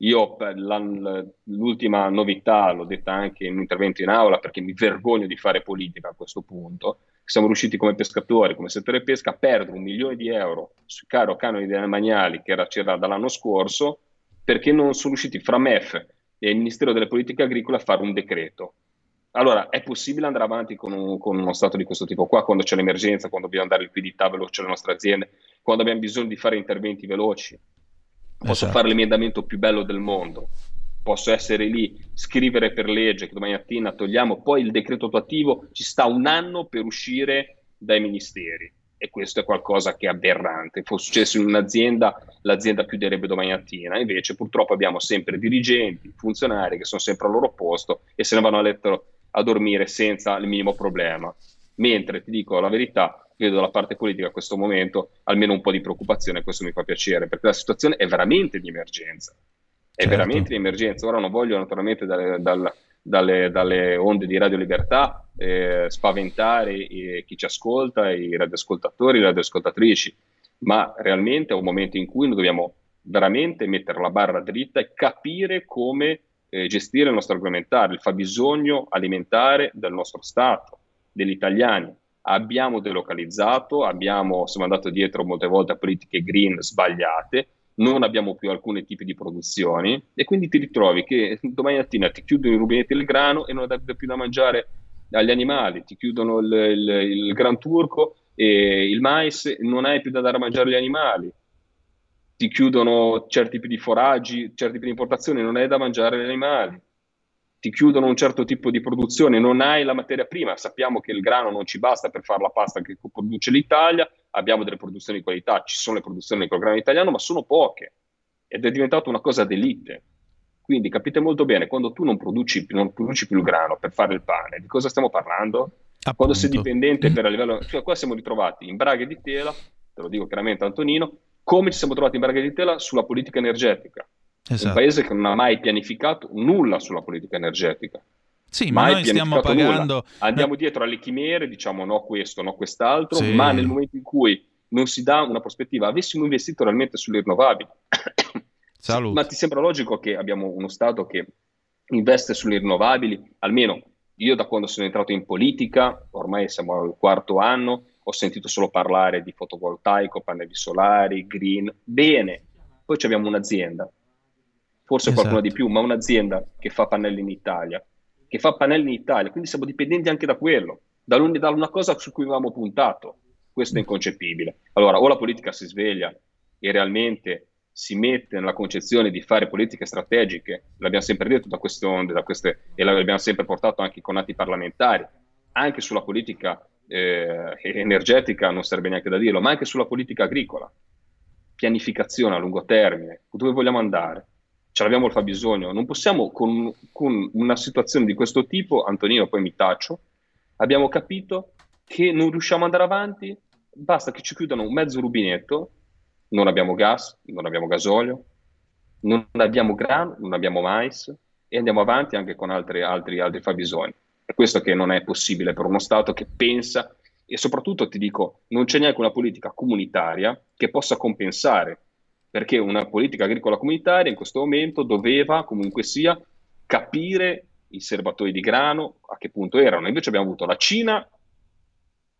Io la, l'ultima novità, l'ho detta anche in un intervento in aula, perché mi vergogno di fare politica a questo punto, siamo riusciti come pescatori, come settore pesca, a perdere un milione di euro sui caro canoni dei demaniali che era, c'era dall'anno scorso, perché non sono riusciti fra M E F e il Ministero delle Politiche Agricole a fare un decreto. Allora, è possibile andare avanti con, un, con uno stato di questo tipo qua, quando c'è l'emergenza, quando dobbiamo dare liquidità veloce alle nostre aziende, quando abbiamo bisogno di fare interventi veloci? Posso esatto. fare l'emendamento più bello del mondo, posso essere lì, scrivere per legge che domani mattina togliamo, poi il decreto attuativo ci sta un anno per uscire dai ministeri, e questo è qualcosa che è aberrante. Fosse successo in un'azienda, l'azienda chiuderebbe domani mattina, invece purtroppo abbiamo sempre dirigenti, funzionari che sono sempre al loro posto e se ne vanno a letto a dormire senza il minimo problema, mentre ti dico la verità, vedo dalla parte politica a questo momento almeno un po' di preoccupazione, e questo mi fa piacere, perché la situazione è veramente di emergenza, è certo. veramente di emergenza. Ora non voglio naturalmente dal, dal, dalle, dalle onde di Radio Libertà eh, spaventare eh, chi ci ascolta, i radioascoltatori, le radioascoltatrici, ma realmente è un momento in cui noi dobbiamo veramente mettere la barra dritta e capire come eh, gestire il nostro argomentare, il fabbisogno alimentare del nostro Stato, degli italiani. Abbiamo delocalizzato, abbiamo, siamo andati dietro molte volte a politiche green sbagliate, non abbiamo più alcuni tipi di produzioni e quindi ti ritrovi che domani mattina ti chiudono i rubinetti del grano e non dai più da mangiare agli animali, ti chiudono il, il, il gran turco e il mais, non hai più da dare a mangiare agli animali, ti chiudono certi tipi di foraggi, certi tipi di importazioni, non hai da mangiare agli animali, ti chiudono un certo tipo di produzione, non hai la materia prima, sappiamo che il grano non ci basta per fare la pasta che produce l'Italia, abbiamo delle produzioni di qualità, ci sono le produzioni col grano italiano, ma sono poche, ed è diventata una cosa d'elite. Quindi capite molto bene, quando tu non produci, non produci più il grano per fare il pane, di cosa stiamo parlando? Appunto. Quando sei dipendente per a livello... Cioè qua siamo ritrovati in braghe di tela, te lo dico chiaramente Antonino, come ci siamo trovati in braghe di tela sulla politica energetica. Esatto. Un paese che non ha mai pianificato nulla sulla politica energetica. Sì, ma mai noi stiamo pagando... Nulla. Andiamo no. dietro alle chimere, diciamo no questo, no quest'altro, sì. ma nel momento in cui non si dà una prospettiva, avessimo investito realmente sulle rinnovabili. Salute. Ma ti sembra logico che abbiamo uno Stato che investe sulle rinnovabili? Almeno io da quando sono entrato in politica, ormai siamo al quarto anno, ho sentito solo parlare di fotovoltaico, pannelli solari, green, bene. Poi abbiamo un'azienda. Forse esatto. qualcuno di più, ma un'azienda che fa pannelli in Italia, che fa pannelli in Italia, quindi siamo dipendenti anche da quello, da una cosa su cui avevamo puntato. Questo è inconcepibile. Allora, o la politica si sveglia e realmente si mette nella concezione di fare politiche strategiche, l'abbiamo sempre detto da queste onde, da queste, e l'abbiamo sempre portato anche con atti parlamentari, anche sulla politica eh, energetica, non serve neanche da dirlo, ma anche sulla politica agricola, pianificazione a lungo termine, dove vogliamo andare? Ce l'abbiamo il fabbisogno, non possiamo con, con una situazione di questo tipo, Antonino poi mi taccio, abbiamo capito che non riusciamo ad andare avanti, basta che ci chiudano un mezzo rubinetto, non abbiamo gas, non abbiamo gasolio, non abbiamo grano, non abbiamo mais e andiamo avanti anche con altri, altri, altri fabbisogni. È questo che non è possibile per uno Stato che pensa e soprattutto ti dico, non c'è neanche una politica comunitaria che possa compensare perché una politica agricola comunitaria in questo momento doveva comunque sia capire i serbatoi di grano a che punto erano. Invece abbiamo avuto la Cina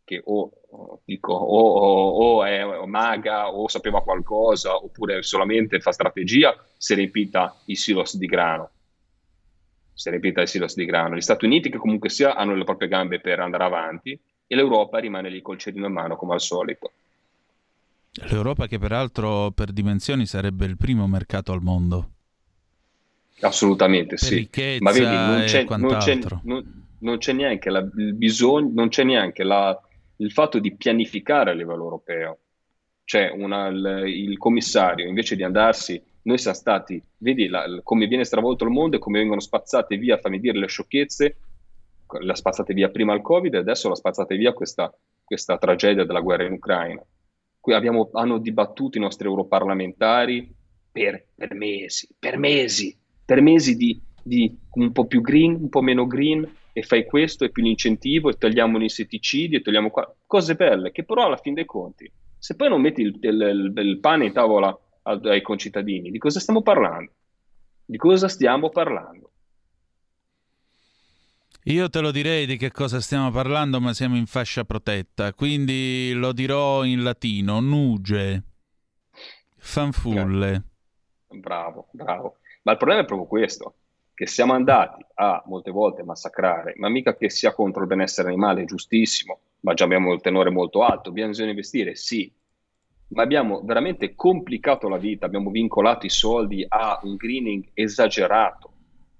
che o, dico, o, o, o è maga o sapeva qualcosa oppure solamente fa strategia, si è riempita i silos di grano. Si è riempita i silos di grano. Gli Stati Uniti che comunque sia hanno le proprie gambe per andare avanti e l'Europa rimane lì col cerino in mano come al solito. L'Europa che peraltro per dimensioni sarebbe il primo mercato al mondo. Assolutamente per sì. Ricchezza, ma vedi, non c'è, non c'è, non, non c'è neanche la, il bisogno, non c'è neanche la, il fatto di pianificare a livello europeo. C'è una, il, il commissario, invece di andarsi, noi siamo stati, vedi la, come viene stravolto il mondo e come vengono spazzate via, fammi dire, le sciocchezze, la spazzate via prima il Covid e adesso la spazzate via questa, questa tragedia della guerra in Ucraina. Abbiamo, hanno dibattuto i nostri europarlamentari per, per mesi, per mesi, per mesi di, di un po' più green, un po' meno green, e fai questo, e più l'incentivo, e togliamo gli insetticidi, e togliamo qua, cose belle, che però alla fin dei conti, se poi non metti il, il, il, il pane in tavola ai concittadini, di cosa stiamo parlando? Di cosa stiamo parlando? Io te lo direi di che cosa stiamo parlando, ma siamo in fascia protetta, quindi lo dirò in latino, nuge, fanfulle. Bravo, bravo. Ma il problema è proprio questo, che siamo andati a molte volte massacrare, ma mica che sia contro il benessere animale, giustissimo, ma già abbiamo il tenore molto alto, bisogna investire, sì, ma abbiamo veramente complicato la vita, abbiamo vincolato i soldi a un greening esagerato.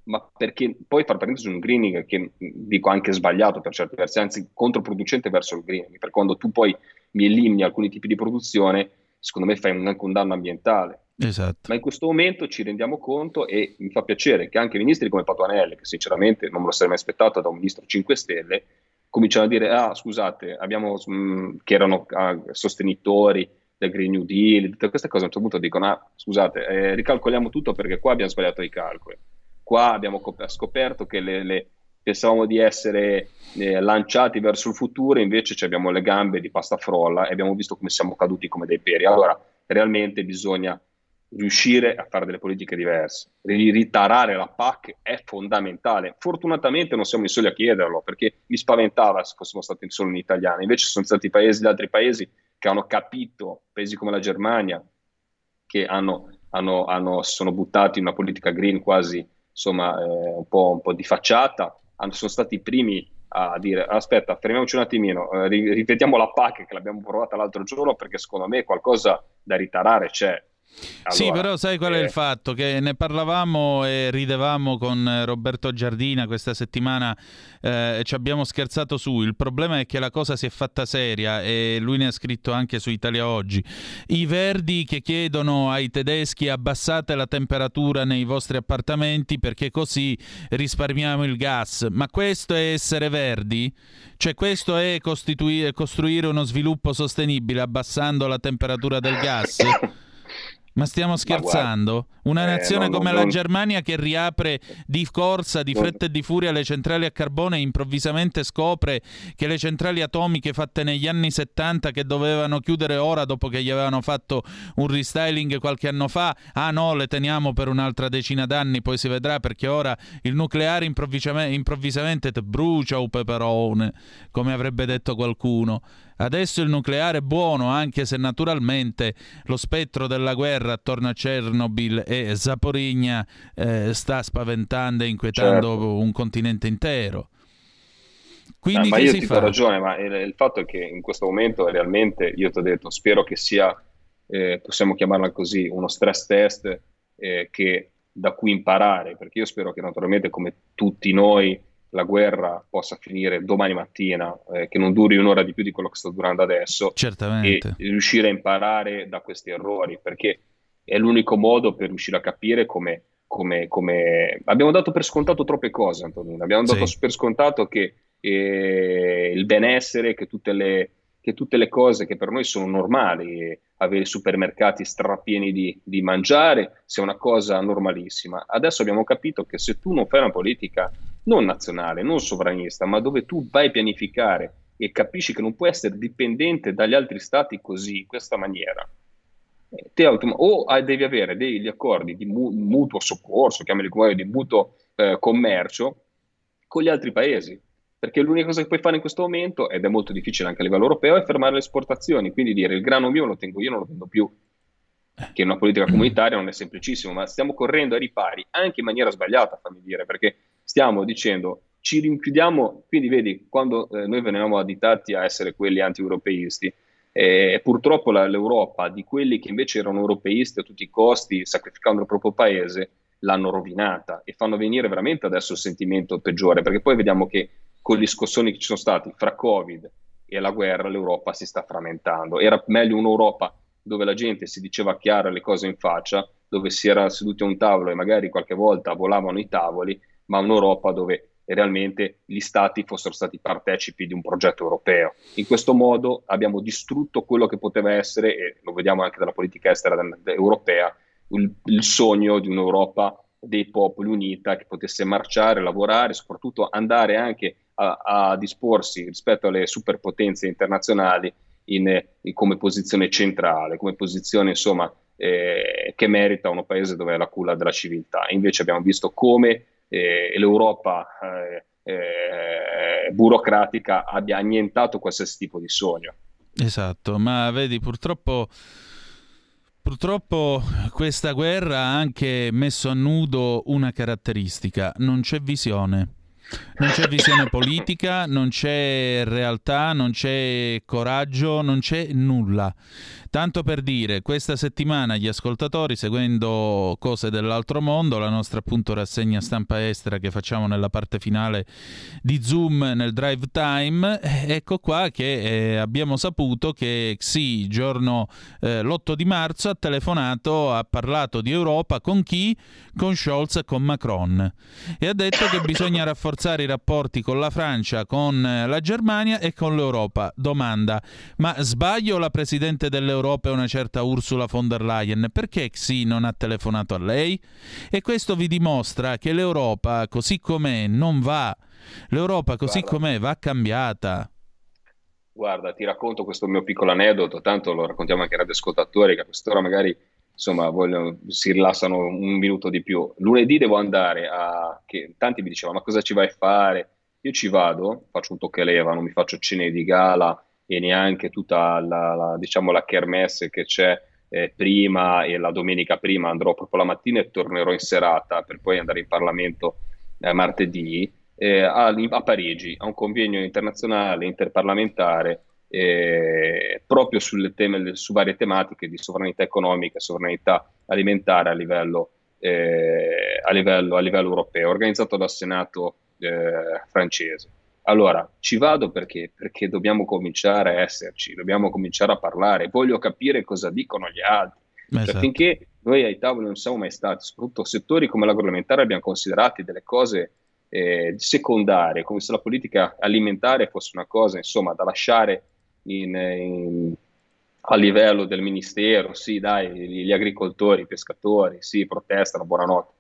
Ma perché poi far partire su un greening che dico anche sbagliato per certi versi, anzi controproducente verso il greening, per quando tu poi mi elimini alcuni tipi di produzione, secondo me fai un, anche un danno ambientale. Esatto. Ma in questo momento ci rendiamo conto e mi fa piacere che anche ministri come Patuanelli, che sinceramente non me lo sarei mai aspettato da un ministro cinque Stelle, cominciano a dire, ah scusate, abbiamo, mh, che erano ah, sostenitori del Green New Deal, di tutte queste cose, a un certo punto dicono, ah scusate, eh, ricalcoliamo tutto perché qua abbiamo sbagliato i calcoli, qua abbiamo scoperto che le, le pensavamo di essere eh, lanciati verso il futuro, invece ci abbiamo le gambe di pasta frolla e abbiamo visto come siamo caduti come dei peri. Allora realmente bisogna riuscire a fare delle politiche diverse, ritarare la P A C è fondamentale. Fortunatamente non siamo i soli a chiederlo, perché mi spaventava se fossimo stati solo in italiana, invece sono stati paesi, altri paesi che hanno capito, paesi come la Germania, che hanno, hanno, hanno, sono buttati in una politica green quasi insomma eh, un, po', un po' di facciata, hanno, sono stati i primi a dire aspetta, fermiamoci un attimino, eh, ripetiamo la P A C che l'abbiamo provata l'altro giorno, perché secondo me qualcosa da ritarare c'è. Allora, sì, però sai qual è il fatto? Che ne parlavamo e ridevamo con Roberto Giardina questa settimana, eh, ci abbiamo scherzato su, il problema è che la cosa si è fatta seria e lui ne ha scritto anche su Italia Oggi. I Verdi che chiedono ai tedeschi abbassate la temperatura nei vostri appartamenti perché così risparmiamo il gas, ma questo è essere verdi? Cioè questo è costituire, costruire uno sviluppo sostenibile abbassando la temperatura del gas? Ma stiamo scherzando? Ma guarda, una nazione eh, no, come no, la non... Germania che riapre di corsa, di fretta e di furia le centrali a carbone e improvvisamente scopre che le centrali atomiche fatte negli anni settanta che dovevano chiudere ora dopo che gli avevano fatto un restyling qualche anno fa, ah no, le teniamo per un'altra decina d'anni, poi si vedrà, perché ora il nucleare improvvisamente, improvvisamente te brucia o peperone, come avrebbe detto qualcuno. Adesso il nucleare è buono, anche se naturalmente lo spettro della guerra attorno a Chernobyl e Zaporizhzhia eh, sta spaventando e inquietando, certo, un continente intero. Quindi ah, ma io si ti fa? do ragione, ma il, il fatto è che in questo momento realmente, io ti ho detto, spero che sia, eh, possiamo chiamarla così, uno stress test eh, che da cui imparare, perché io spero che naturalmente, come tutti noi, la guerra possa finire domani mattina, eh, che non duri un'ora di più di quello che sta durando adesso. Certamente. E riuscire a imparare da questi errori, perché è l'unico modo per riuscire a capire come, come, come... abbiamo dato per scontato troppe cose, Antonino, abbiamo dato sì. per scontato che eh, il benessere, che tutte le, che tutte le cose che per noi sono normali, avere supermercati strapieni di, di mangiare, sia una cosa normalissima. Adesso abbiamo capito che se tu non fai una politica non nazionale, non sovranista, ma dove tu vai a pianificare e capisci che non puoi essere dipendente dagli altri stati così, in questa maniera, te autom- o devi avere degli accordi di mu- mutuo soccorso, chiamali come di mutuo eh, commercio, con gli altri paesi, perché l'unica cosa che puoi fare in questo momento, ed è molto difficile anche a livello europeo, è fermare le esportazioni, quindi dire il grano mio lo tengo io, non lo vendo più, che in una politica comunitaria non è semplicissimo, ma stiamo correndo ai ripari, anche in maniera sbagliata, fammi dire, perché stiamo dicendo, ci rinchiudiamo, quindi vedi, quando eh, noi venivamo additati a essere quelli anti-europeisti, eh, purtroppo la, l'Europa, di quelli che invece erano europeisti a tutti i costi, sacrificando il proprio paese, l'hanno rovinata, e fanno venire veramente adesso il sentimento peggiore, perché poi vediamo che con gli scossoni che ci sono stati fra Covid e la guerra, l'Europa si sta frammentando. Era meglio un'Europa dove la gente si diceva chiaro le cose in faccia, dove si era seduti a un tavolo e magari qualche volta volavano i tavoli, ma un'Europa dove realmente gli stati fossero stati partecipi di un progetto europeo. In questo modo abbiamo distrutto quello che poteva essere, e lo vediamo anche dalla politica estera europea, il, il sogno di un'Europa dei popoli unita, che potesse marciare, lavorare, soprattutto andare anche a, a disporsi rispetto alle superpotenze internazionali in, in, come posizione centrale, come posizione insomma eh, che merita uno paese dove è la culla della civiltà. E invece abbiamo visto come Eh, l'Europa eh, eh, burocratica abbia annientato qualsiasi tipo di sogno. Esatto, ma vedi, purtroppo Purtroppo questa guerra ha anche messo a nudo una caratteristica: non c'è visione. Non c'è visione politica, non c'è realtà, non c'è coraggio, non c'è nulla. Tanto per dire, questa settimana gli ascoltatori, seguendo Cose dell'altro mondo, la nostra appunto rassegna stampa estera che facciamo nella parte finale di Zoom nel drive time, ecco qua che eh, abbiamo saputo che Xi, giorno eh, l'otto di marzo, ha telefonato, ha parlato di Europa con chi? Con Scholz e con Macron, e ha detto che bisogna rafforzare i rapporti con la Francia, con la Germania e con l'Europa. Domanda: ma sbaglio, la presidente dell'Europa è una certa Ursula von der Leyen, perché Xi non ha telefonato a lei? E questo vi dimostra che l'Europa così com'è non va. L'Europa così Guarda. com'è va cambiata. Guarda, ti racconto questo mio piccolo aneddoto, tanto lo raccontiamo anche ai radioascoltatori che a quest'ora magari insomma vogliono, si rilassano un minuto di più. Lunedì devo andare a... che tanti mi dicevano, ma cosa ci vai a fare? Io ci vado, faccio un tocca-leva, non mi faccio cene di gala e neanche tutta la, la, diciamo, la kermesse che c'è eh, prima, e la domenica prima andrò proprio la mattina e tornerò in serata per poi andare in Parlamento eh, martedì eh, a, a Parigi, a un convegno internazionale interparlamentare eh, proprio sulle teme, su varie tematiche di sovranità economica, sovranità alimentare a livello, eh, a livello, a livello europeo, organizzato dal Senato eh, francese. Allora, ci vado perché? Perché dobbiamo cominciare a esserci, dobbiamo cominciare a parlare, voglio capire cosa dicono gli altri. Esatto. Cioè, finché noi ai tavoli non siamo mai stati, soprattutto settori come l'agroalimentare abbiamo considerati delle cose eh, secondarie, come se la politica alimentare fosse una cosa, insomma, da lasciare in, in, a livello del ministero. Sì, dai, gli agricoltori, i pescatori, sì, protestano, buonanotte.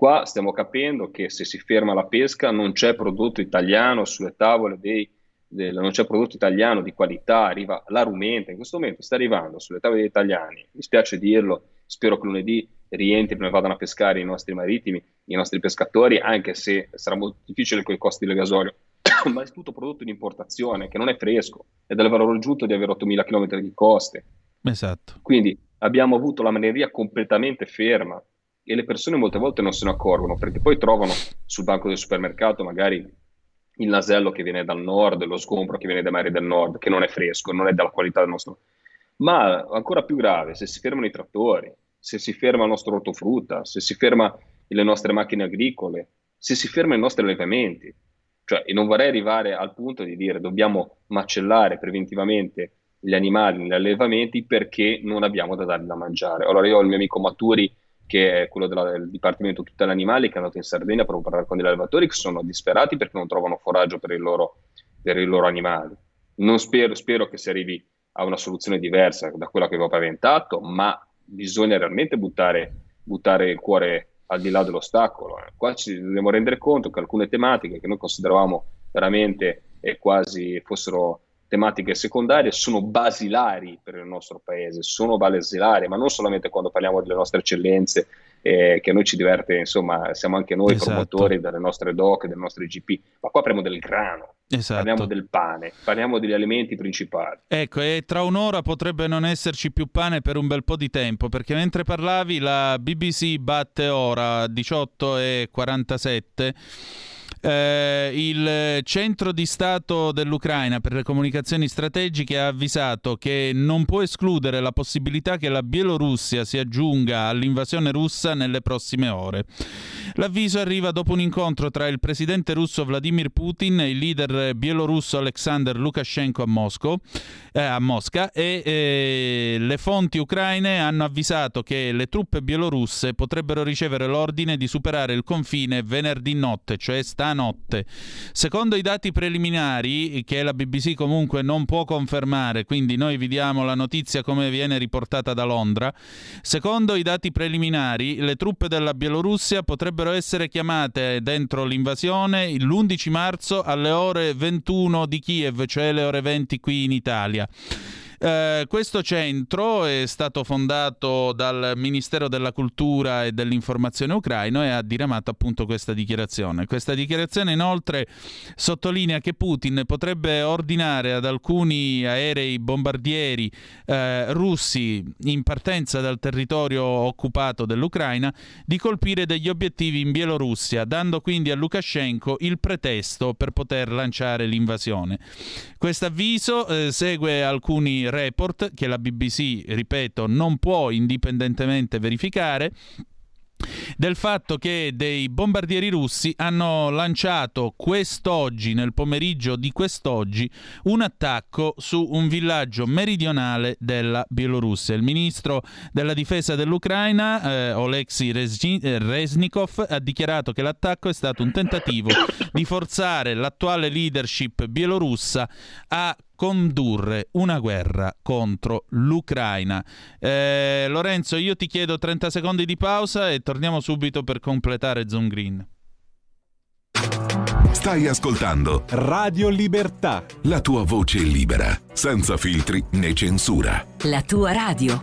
Qua stiamo capendo che se si ferma la pesca non c'è prodotto italiano sulle tavole, dei, del, non c'è prodotto italiano di qualità, arriva la rumenta, in questo momento sta arrivando sulle tavole degli italiani, mi spiace dirlo, spero che lunedì rientrino e vadano a pescare i nostri marittimi, i nostri pescatori, anche se sarà molto difficile con i costi del gasolio, ma è tutto prodotto in importazione, che non è fresco, è del valore aggiunto di avere ottomila chilometri di coste. Esatto. Quindi abbiamo avuto la maneria completamente ferma, e le persone molte volte non se ne accorgono, perché poi trovano sul banco del supermercato magari il nasello che viene dal nord, lo sgombro che viene dai mari del nord, che non è fresco, non è della qualità del nostro. Ma ancora più grave, se si fermano i trattori, se si ferma il nostro ortofrutta, se si ferma le nostre macchine agricole, se si fermano i nostri allevamenti. Cioè, e non vorrei arrivare al punto di dire dobbiamo macellare preventivamente gli animali negli allevamenti perché non abbiamo da dargli da mangiare. Allora io ho il mio amico Maturi, che è quello della, del Dipartimento Tutela Animali, che è andato in Sardegna per parlare con degli allevatori che sono disperati perché non trovano foraggio per i loro, per i loro animali. Non spero, spero che si arrivi a una soluzione diversa da quella che avevo paventato, ma bisogna realmente buttare, buttare il cuore al di là dell'ostacolo. Qua ci dobbiamo rendere conto che alcune tematiche che noi consideravamo veramente e quasi fossero tematiche secondarie sono basilari per il nostro paese, sono basilari, ma non solamente quando parliamo delle nostre eccellenze, eh, che a noi ci diverte, insomma, siamo anche noi esatto. promotori delle nostre D O C, delle nostre G P, ma qua parliamo del grano. Esatto. Parliamo del pane, parliamo degli alimenti principali. Ecco, e tra un'ora potrebbe non esserci più pane per un bel po' di tempo, perché mentre parlavi la B B C batte ora diciotto e quarantasette Eh, il centro di Stato dell'Ucraina per le comunicazioni strategiche ha avvisato che non può escludere la possibilità che la Bielorussia si aggiunga all'invasione russa nelle prossime ore. L'avviso arriva dopo un incontro tra il presidente russo Vladimir Putin e il leader bielorusso Alexander Lukashenko a, Mosco, eh, a Mosca e eh, le fonti ucraine hanno avvisato che le truppe bielorusse potrebbero ricevere l'ordine di superare il confine venerdì notte, cioè sta notte. Secondo i dati preliminari, che la B B C comunque non può confermare, quindi noi vi diamo la notizia come viene riportata da Londra, secondo i dati preliminari le truppe della Bielorussia potrebbero essere chiamate dentro l'invasione l'undici marzo alle ore ventuno di Kiev, cioè le ore venti qui in Italia. Eh, questo centro è stato fondato dal Ministero della Cultura e dell'Informazione ucraino e ha diramato appunto questa dichiarazione. Questa dichiarazione inoltre sottolinea che Putin potrebbe ordinare ad alcuni aerei bombardieri eh, russi in partenza dal territorio occupato dell'Ucraina di colpire degli obiettivi in Bielorussia, dando quindi a Lukashenko il pretesto per poter lanciare l'invasione. Questo avviso eh, segue alcuni il report che la B B C, ripeto, non può indipendentemente verificare, del fatto che dei bombardieri russi hanno lanciato quest'oggi, nel pomeriggio di quest'oggi, un attacco su un villaggio meridionale della Bielorussia. Il ministro della difesa dell'Ucraina, eh, Oleksii Reznikov, ha dichiarato che l'attacco è stato un tentativo di forzare l'attuale leadership bielorussa a condurre una guerra contro l'Ucraina. Eh, Lorenzo, io ti chiedo trenta secondi di pausa e torniamo subito per completare Zoom Green. Stai ascoltando Radio Libertà, la tua voce libera, senza filtri né censura. La tua radio.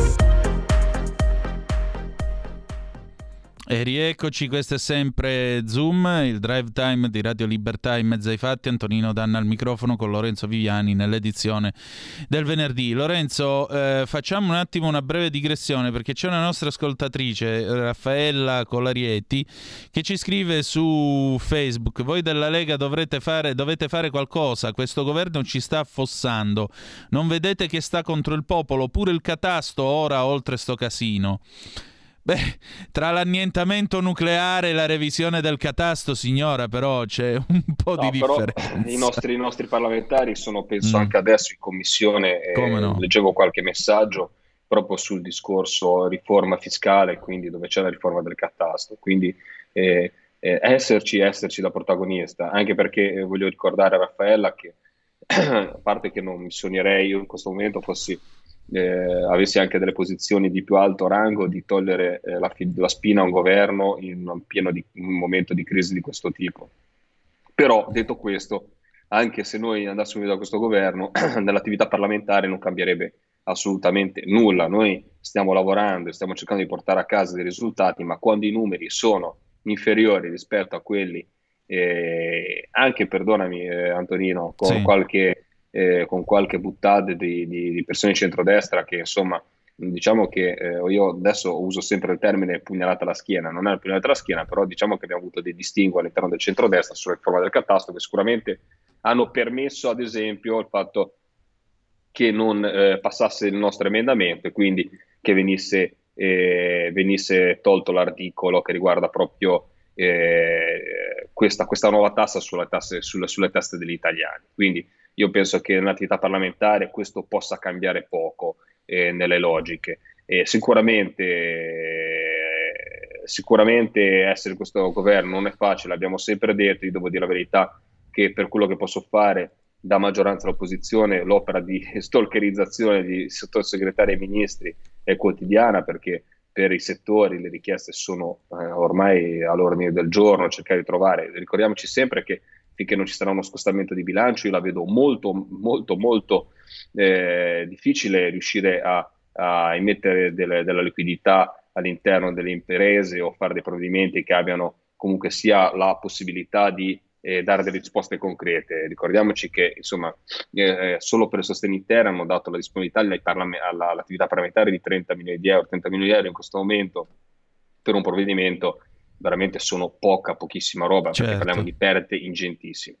E rieccoci, questo è sempre Zoom, il drive time di Radio Libertà in mezzo ai fatti. Antonino D'Anna al microfono con Lorenzo Viviani nell'edizione del venerdì. Lorenzo, eh, facciamo un attimo una breve digressione perché c'è una nostra ascoltatrice, Raffaella Colarieti, che ci scrive su Facebook: voi della Lega dovrete fare, dovete fare qualcosa, questo governo ci sta affossando, non vedete che sta contro il popolo, pure il catasto ora oltre sto casino. Beh, tra l'annientamento nucleare e la revisione del catasto, signora, però c'è un po' no, di differenza. I nostri, i nostri parlamentari sono, penso, mm. anche adesso in commissione, eh, no? Leggevo qualche messaggio proprio sul discorso riforma fiscale, quindi dove c'è la riforma del catasto, quindi eh, eh, esserci, esserci da protagonista, anche perché eh, voglio ricordare a Raffaella che, a parte che non mi sognerei io in questo momento fossi Eh, avessi anche delle posizioni di più alto rango, di togliere eh, la, fi- la spina a un governo in un, pieno di, in un momento di crisi di questo tipo. Però, detto questo, anche se noi andassimo via da questo governo, nell'attività parlamentare non cambierebbe assolutamente nulla. Noi stiamo lavorando e stiamo cercando di portare a casa dei risultati, ma quando i numeri sono inferiori rispetto a quelli, eh, anche, perdonami eh, Antonino, con sì. qualche... Eh, con qualche buttade di, di, di persone di centrodestra che, insomma, diciamo che eh, io adesso uso sempre il termine pugnalata alla schiena, non è una pugnalata alla schiena, però diciamo che abbiamo avuto dei distinguo all'interno del centrodestra sulla riforma del catasto che sicuramente hanno permesso, ad esempio, il fatto che non eh, passasse il nostro emendamento e quindi che venisse, eh, venisse tolto l'articolo che riguarda proprio eh, questa, questa nuova tassa sulla tasse, sulla, sulle tasse degli italiani. Quindi io penso che nell'attività parlamentare questo possa cambiare poco eh, nelle logiche. Eh, sicuramente, eh, sicuramente essere questo governo non è facile, abbiamo sempre detto, io devo dire la verità, che per quello che posso fare da maggioranza all'opposizione l'opera di stalkerizzazione di sottosegretari e ministri è quotidiana, perché per i settori le richieste sono eh, ormai all'ordine del giorno, cercare di trovare. Ricordiamoci sempre che finché non ci sarà uno scostamento di bilancio, io la vedo molto, molto, molto eh, difficile riuscire a, a immettere delle, della liquidità all'interno delle imprese o fare dei provvedimenti che abbiano comunque sia la possibilità di eh, dare delle risposte concrete. Ricordiamoci che, insomma, eh, solo per il sostegno interno hanno dato la disponibilità alla, all'attività parlamentare di trenta milioni di euro, trenta milioni di euro in questo momento per un provvedimento. Veramente sono poca, pochissima roba, certo. Perché parliamo di perdite ingentissime.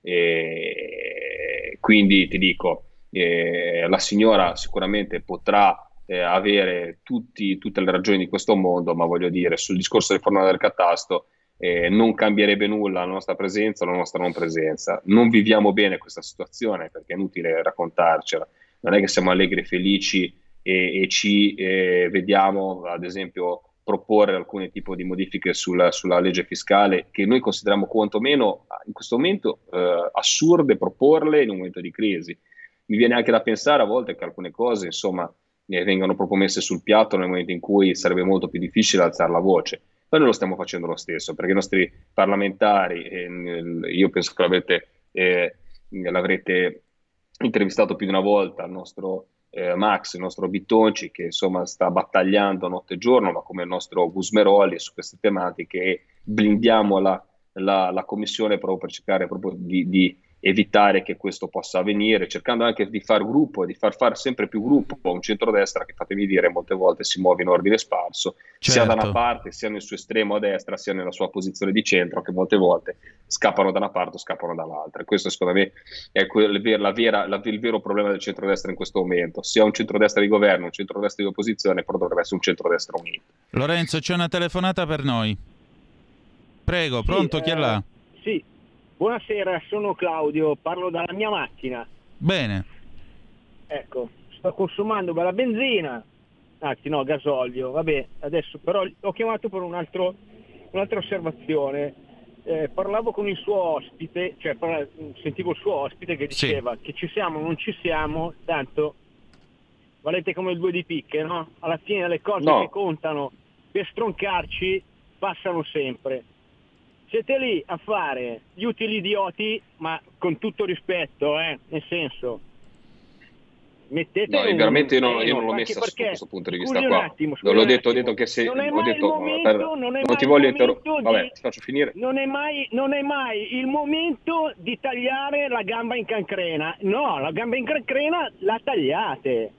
E quindi ti dico, eh, la signora sicuramente potrà eh, avere tutti, tutte le ragioni di questo mondo, ma voglio dire, sul discorso del riforma del catasto eh, non cambierebbe nulla la nostra presenza o la nostra non presenza. Non viviamo bene questa situazione, perché è inutile raccontarcela. Non è che siamo allegri e felici e, e ci eh, vediamo, ad esempio, proporre alcuni tipo di modifiche sulla, sulla legge fiscale che noi consideriamo quantomeno in questo momento eh, assurde proporle in un momento di crisi. Mi viene anche da pensare a volte che alcune cose, insomma, eh, vengano proprio messe sul piatto nel momento in cui sarebbe molto più difficile alzare la voce. Noi non lo stiamo facendo lo stesso, perché i nostri parlamentari, eh, io penso che l'avete, eh, l'avrete intervistato più di una volta, il nostro eh, Max, il nostro Bittonci, che insomma sta battagliando notte e giorno, ma come il nostro Gusmeroli su queste tematiche, e blindiamo la, la, la commissione proprio per cercare proprio di, di evitare che questo possa avvenire, cercando anche di far gruppo, di far fare sempre più gruppo a un centrodestra che, fatemi dire, molte volte si muove in ordine sparso, certo, sia da una parte, sia nel suo estremo a destra, sia nella sua posizione di centro, che molte volte scappano da una parte o scappano dall'altra. Questo secondo me è quel, la vera, la, il vero problema del centrodestra in questo momento, sia un centrodestra di governo, un centrodestra di opposizione, però dovrebbe essere un centrodestra unito. Lorenzo, c'è una telefonata per noi, prego. Pronto, sì, chi è là? Eh, sì. Buonasera, sono Claudio, parlo dalla mia macchina. Bene. Ecco, sto consumando della benzina, anzi no, gasolio, vabbè, adesso però ho chiamato per un altro, un'altra osservazione. Eh, parlavo con il suo ospite, cioè parla, sentivo il suo ospite che diceva sì, che ci siamo, non ci siamo, tanto valete come il due di picche, no? Alla fine le cose no, che contano per stroncarci passano sempre. Siete lì a fare gli utili idioti, ma con tutto rispetto, eh, nel senso, mettete no, un, veramente io non, io non l'ho messa su questo punto di vista qua. Attimo, l'ho detto, ho detto che se non è mai ho detto, il momento, per, non, è non ti voglio interrompere. Vabbè, ti faccio finire. Non è mai, non è mai il momento di tagliare la gamba in cancrena. No, la gamba in cancrena la tagliate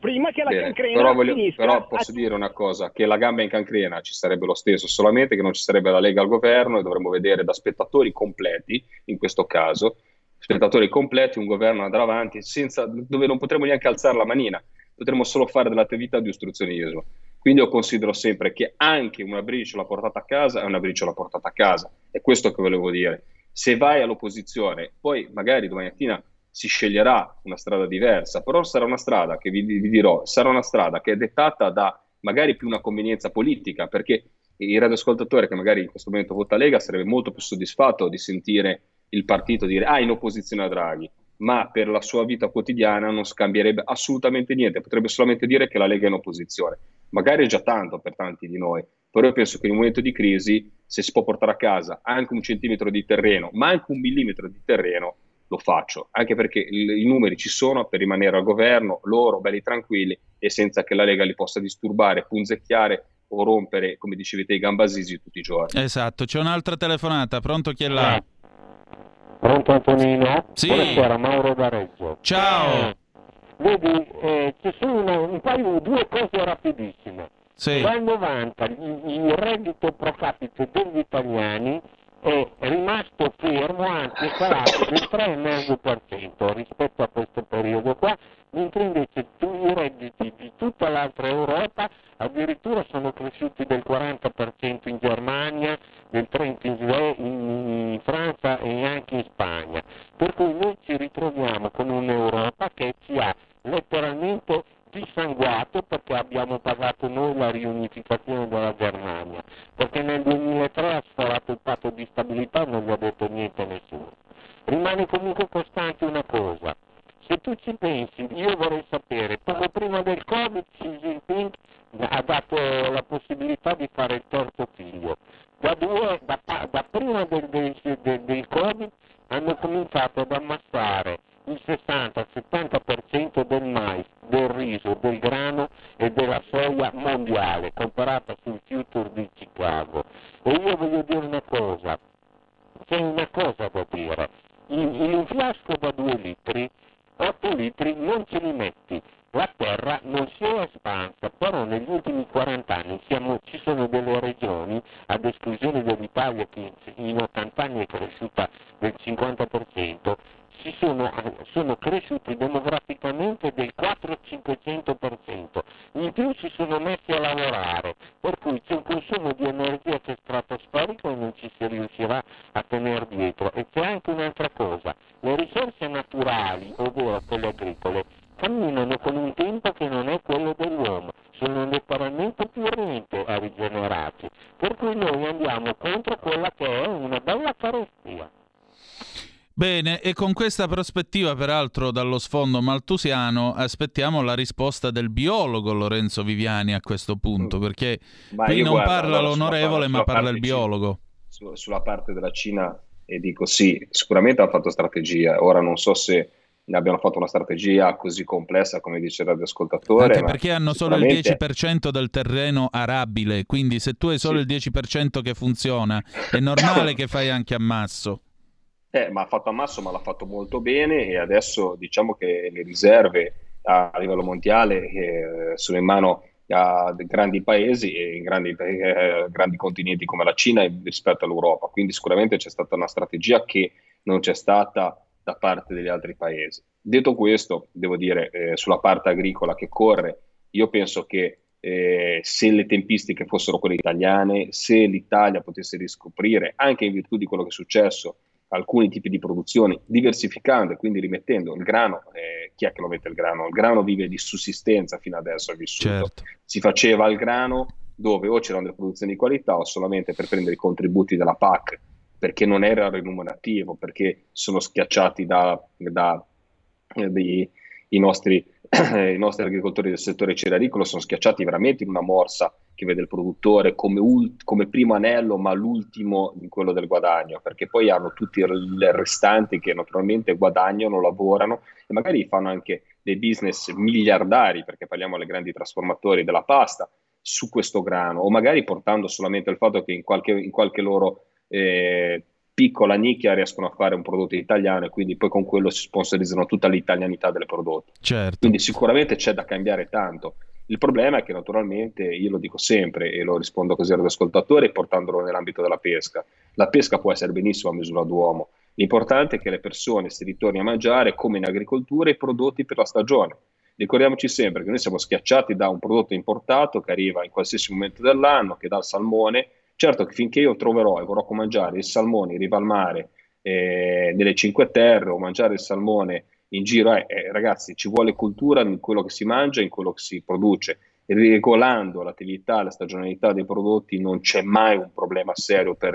prima che la Bene, cancrena però voglio, finisca. Però posso a... dire una cosa, che la gamba in cancrena ci sarebbe lo stesso, solamente che non ci sarebbe la Lega al governo e dovremmo vedere da spettatori completi, in questo caso, spettatori completi, un governo andrà avanti senza, dove non potremo neanche alzare la manina, potremmo solo fare dell'attività di ostruzionismo. Quindi io considero sempre che anche una briciola portata a casa è una briciola portata a casa, è questo che volevo dire. Se vai all'opposizione, poi magari domani mattina si sceglierà una strada diversa, però sarà una strada che vi, vi dirò, sarà una strada che è dettata da magari più una convenienza politica, perché il radioascoltatore che magari in questo momento vota Lega sarebbe molto più soddisfatto di sentire il partito dire ah, in opposizione a Draghi, ma per la sua vita quotidiana non scambierebbe assolutamente niente, potrebbe solamente dire che la Lega è in opposizione. Magari è già tanto per tanti di noi, però io penso che in un momento di crisi, se si può portare a casa anche un centimetro di terreno, ma anche un millimetro di terreno, lo faccio, anche perché i numeri ci sono per rimanere al governo, loro belli tranquilli e senza che la Lega li possa disturbare, punzecchiare o rompere, come dicevi te, i gambasisi tutti i giorni. Esatto, c'è un'altra telefonata, pronto chi è là? Eh. Pronto Antonino? Sì. Buonasera, Mauro da Reggio. Ciao. Eh, vedi, eh, ci sono una, un paio, due cose rapidissime. Sì. Dal novanta il reddito pro capite degli italiani è rimasto fermo, anzi calato del tre virgola cinque per cento rispetto a questo periodo qua, mentre invece i redditi di tutta l'altra Europa addirittura sono cresciuti del quaranta per cento in Germania, del trenta per cento in, in Francia e anche in Spagna, per cui noi ci ritroviamo con un'Europa che ci ha letteralmente dissanguato, perché abbiamo pagato noi la riunificazione della Germania, perché nel duemilatré ha sforato il patto di stabilità e non gli ha detto niente a nessuno. Rimane comunque costante una cosa, se tu ci pensi, io vorrei sapere, poco prima del Covid Xi Jinping ha dato la possibilità di fare il terzo figlio, da, due, da, da prima del, del, del, del Covid hanno cominciato ad ammassare il sessanta settanta per cento del mais, del riso, del grano e della soia mondiale, comparata sul future di Chicago. E io voglio dire una cosa, c'è una cosa da dire, in, in un fiasco da due litri, otto litri non ce li metti, la terra non si è espansa, però negli ultimi quaranta anni siamo, ci sono delle regioni, ad esclusione dell'Italia che in ottanta anni è cresciuta del cinquanta per cento, si sono, sono cresciuti demograficamente del quattrocento cinquecento per cento, in più si sono messi a lavorare, per cui c'è un consumo di energia che è stratosferico e non ci si riuscirà a tenere dietro. E c'è anche un'altra cosa, le risorse naturali, ovvero quelle agricole, camminano con un tempo che non è quello dell'uomo, sono letteralmente più lente a rigenerarsi, per cui noi andiamo contro quella che è una bella carestia. Bene, e con questa prospettiva, peraltro dallo sfondo maltusiano, aspettiamo la risposta del biologo Lorenzo Viviani a questo punto, perché ma qui non guarda, parla allora, l'onorevole, ma parla il biologo. Cina, sulla parte della Cina, e dico sì, sicuramente ha fatto strategia, ora non so se ne abbiano fatto una strategia così complessa come dice il radioascoltatore. Anche perché hanno sicuramente... solo il dieci per cento del terreno arabile, quindi se tu hai solo sì. il dieci per cento che funziona è normale che fai anche ammasso. Eh, ma ha fatto ammasso, ma l'ha fatto molto bene, e adesso diciamo che le riserve a livello mondiale eh, sono in mano a grandi paesi e in grandi, eh, grandi continenti come la Cina rispetto all'Europa, quindi sicuramente c'è stata una strategia che non c'è stata da parte degli altri paesi. Detto questo, devo dire, eh, sulla parte agricola che corre, io penso che eh, se le tempistiche fossero quelle italiane, se l'Italia potesse riscoprire, anche in virtù di quello che è successo, alcuni tipi di produzioni, diversificando e quindi rimettendo il grano, eh, chi è che lo mette il grano? Il grano vive di sussistenza, fino adesso ha vissuto. Certo. Si faceva il grano dove o c'erano delle produzioni di qualità o solamente per prendere i contributi della P A C, perché non era remunerativo, perché sono schiacciati da, da eh, dei, i, nostri, eh, i nostri agricoltori del settore cerealicolo, sono schiacciati veramente in una morsa che vede il produttore come, ult- come primo anello, ma l'ultimo in quello del guadagno, perché poi hanno tutti i r- restanti che naturalmente guadagnano, lavorano e magari fanno anche dei business miliardari, perché parliamo alle grandi trasformatori della pasta, su questo grano, o magari portando solamente il fatto che in qualche, in qualche loro... Eh, piccola nicchia riescono a fare un prodotto italiano e quindi poi con quello si sponsorizzano tutta l'italianità del prodotto. Certo. Quindi sicuramente c'è da cambiare tanto. Il problema è che naturalmente, io lo dico sempre e lo rispondo così all'ascoltatore portandolo nell'ambito della pesca, la pesca può essere benissimo a misura d'uomo, l'importante è che le persone si ritorni a mangiare come in agricoltura i prodotti per la stagione. Ricordiamoci sempre che noi siamo schiacciati da un prodotto importato che arriva in qualsiasi momento dell'anno, che dal salmone. Certo che finché io troverò e vorrò mangiare il salmone in riva al mare, eh, nelle Cinque Terre, o mangiare il salmone in giro, eh, eh, ragazzi, ci vuole cultura in quello che si mangia, in quello che si produce. E regolando l'attività, la stagionalità dei prodotti, non c'è mai un problema serio per,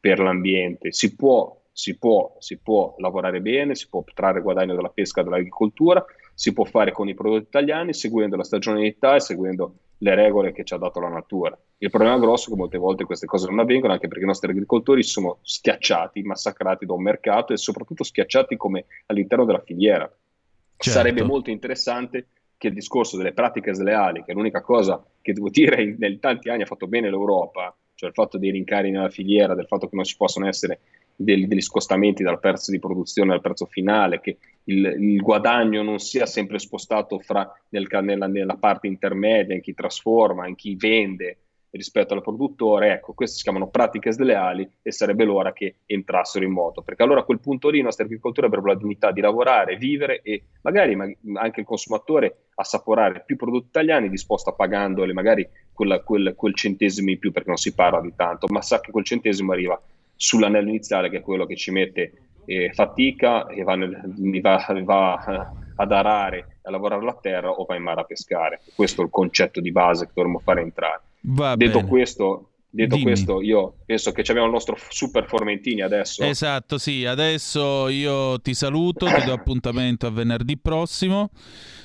per l'ambiente. Si può, si può, si può lavorare bene, si può trarre guadagno dalla pesca e dall'agricoltura, si può fare con i prodotti italiani, seguendo la stagionalità e seguendo le regole che ci ha dato la natura. Il problema grosso è che molte volte queste cose non avvengono, anche perché i nostri agricoltori sono schiacciati, massacrati da un mercato e soprattutto schiacciati come all'interno della filiera. Certo. Sarebbe molto interessante che il discorso delle pratiche sleali, che è l'unica cosa che devo dire negli tanti anni ha fatto bene l'Europa, cioè il fatto dei rincari nella filiera, del fatto che non ci possono essere degli, degli scostamenti dal prezzo di produzione al prezzo finale, che il, il guadagno non sia sempre spostato fra nel, nella, nella parte intermedia, in chi trasforma, in chi vende rispetto al produttore. Ecco, queste si chiamano pratiche sleali e sarebbe l'ora che entrassero in moto, perché allora a quel punto lì i nostri agricoltori avrebbero la dignità di lavorare, vivere e magari ma anche il consumatore assaporare più prodotti italiani, disposto a pagandole magari quella, quel, quel centesimo in più, perché non si parla di tanto, ma sa che quel centesimo arriva sull'anello iniziale, che è quello che ci mette eh, fatica e va, nel, va, va ad arare, a lavorare la terra o va in mare a pescare. Questo è il concetto di base che dovremmo fare entrare. Va detto bene. questo detto Dimmi. questo io penso che abbiamo il nostro super Formentini adesso. Esatto, sì, adesso io ti saluto, ti do appuntamento a venerdì prossimo,